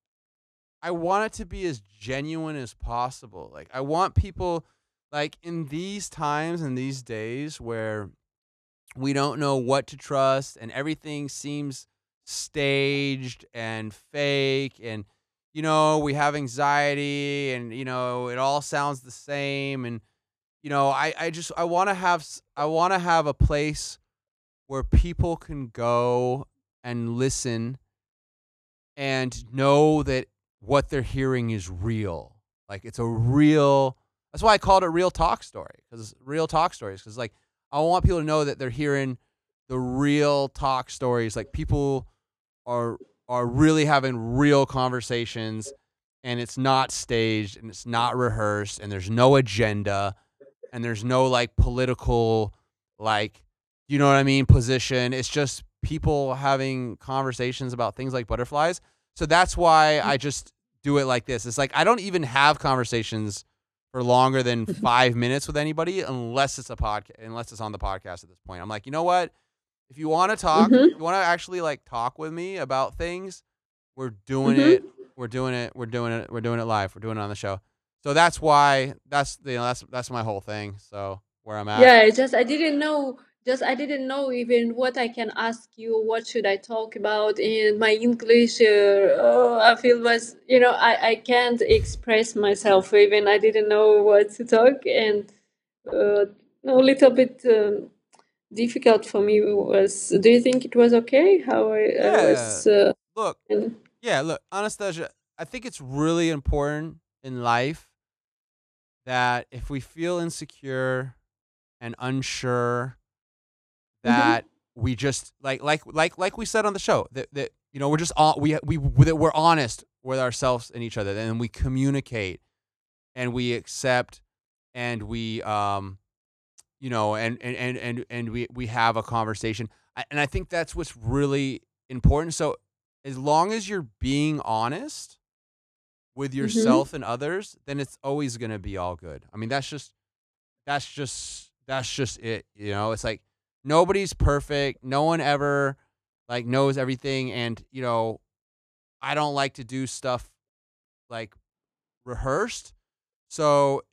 I want it to be as genuine as possible. Like, I want people, like, in these times and these days where we don't know what to trust, and everything seems staged and fake, and, you know, we have anxiety, and, you know, it all sounds the same. And, you know, I want to have a place where people can go and listen and know that what they're hearing is real. Like, it's a real, that's why I called it Real Talk Story, because Real Talk Stories, because, like, I want people to know that they're hearing the real talk stories. Like, people are really having real conversations, and it's not staged, and it's not rehearsed, and there's no agenda, and there's no, like, political, like, you know what I mean, position. It's just people having conversations about things like butterflies. So that's why I just do it like this. It's like, I don't even have conversations for longer than 5 minutes with anybody, unless it's on the podcast at this point. I'm like, you know what? If you want to talk, you want to actually, like, talk with me about things, we're doing it. We're doing it. We're doing it. We're doing it live. We're doing it on the show. So that's why that's my whole thing. So where I'm at. Yeah, it's just I didn't know even what I can ask you. What should I talk about? In my English, I feel was, you know, I can't express myself. Even I didn't know what to talk, and a little bit difficult for me was. Do you think it was okay? How I was. Look, Anastasia, I think it's really important in life that if we feel insecure and unsure, that we just like we said on the show that you know, we're just we're honest with ourselves and each other, and we communicate, and we accept, and we you know, and we have a conversation, and I think that's what's really important. So as long as you're being honest with yourself and others, then it's always gonna be all good. I mean, that's just it. You know, it's like, nobody's perfect. No one ever, like, knows everything. And, you know, I don't like to do stuff like rehearsed. So,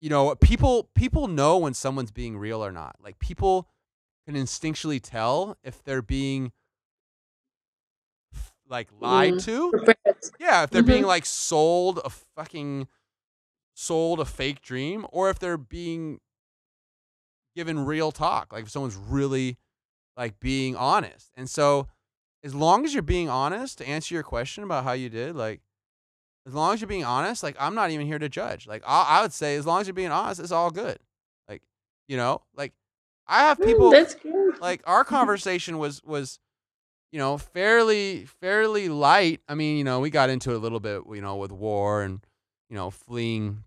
you know, people know when someone's being real or not. Like, people can instinctually tell if they're being like lied to. Yeah, if they're being like sold a fake dream, or if they're being given real talk, like if someone's really like being honest. And so as long as you're being honest, to answer your question about how you did, like, as long as you're being honest, like, I'm not even here to judge. Like, I would say, as long as you're being honest, it's all good. Like, you know, like, I have people, like, our conversation was, you know, fairly light. I mean, you know, we got into it a little bit, you know, with war and, you know, fleeing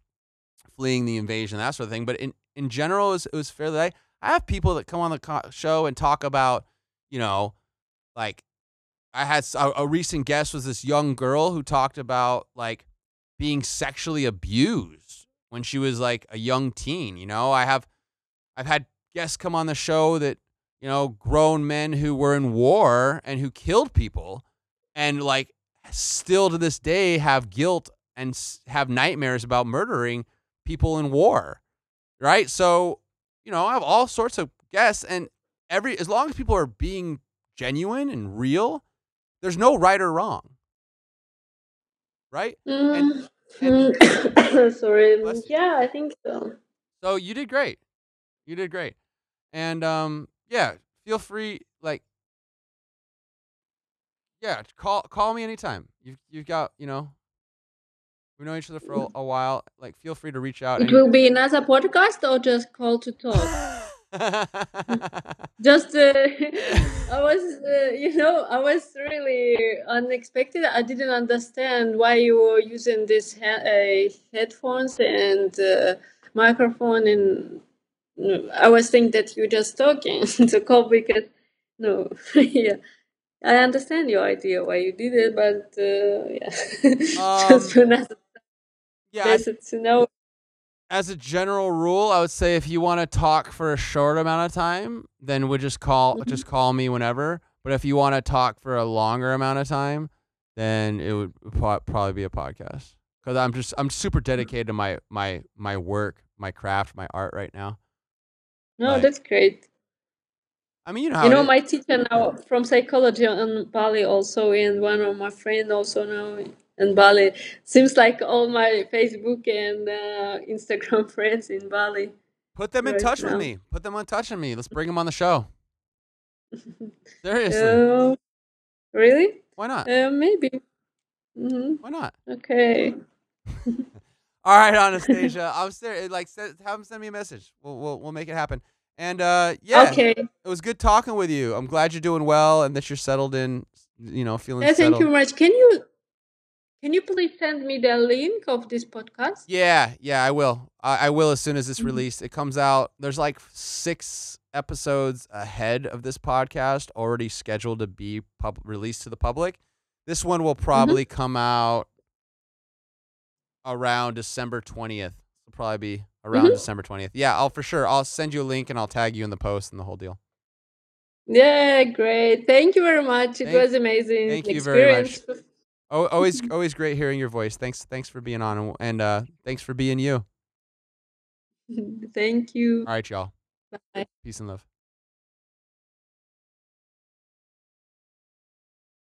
the invasion, that sort of thing. But in general, it was fairly light. I have people that come on the show and talk about, you know, like, I had a recent guest was this young girl who talked about like being sexually abused when she was like a young teen. You know, I've had guests come on the show that, you know, grown men who were in war and who killed people and like still to this day have guilt and have nightmares about murdering people in war. Right. So, you know, I have all sorts of guests, and as long as people are being genuine and real, there's no right or wrong, right? And sorry. Yeah, I think so. So you did great. And, yeah, feel free, like, yeah, call me anytime. You've got, you know, we know each other for a while. Like, feel free to reach out. It will be another podcast or just call to talk? Just I was you know, I was really unexpected. I didn't understand why you were using this headphones and microphone, and I was thinking that you're just talking to call, because no. Yeah, I understand your idea why you did it, but yeah. Just for another to know. As a general rule, I would say if you want to talk for a short amount of time, then would just call me whenever. But if you want to talk for a longer amount of time, then it would probably be a podcast, because I'm super dedicated to my work, my craft, my art right now. No, like, that's great. I mean, you know, my teacher now from psychology in Bali also, and one of my friends also now in Bali. Seems like all my Facebook and Instagram friends in Bali. Put them in touch with me. Let's bring them on the show. Seriously. Really? Why not? Maybe. Mm-hmm. Why not? Okay. All right, Anastasia. I'm serious. Like, have them send me a message. We'll make it happen. And yeah. Okay. It was good talking with you. I'm glad you're doing well and that you're settled in. You know, feeling. Yeah, settled. Thank you very much. Can you please send me the link of this podcast? Yeah, I will. I will as soon as it's released. It comes out. There's like 6 episodes ahead of this podcast already scheduled to be released to the public. This one will probably come out around December 20th. It'll probably be around December 20th. Yeah, I'll send you a link, and I'll tag you in the post and the whole deal. Yeah, great. Thank you very much. It was amazing. Thank you very much. Oh, always great hearing your voice. Thanks for being on, and thanks for being you. Thank you. All right, y'all. Bye. Peace and love.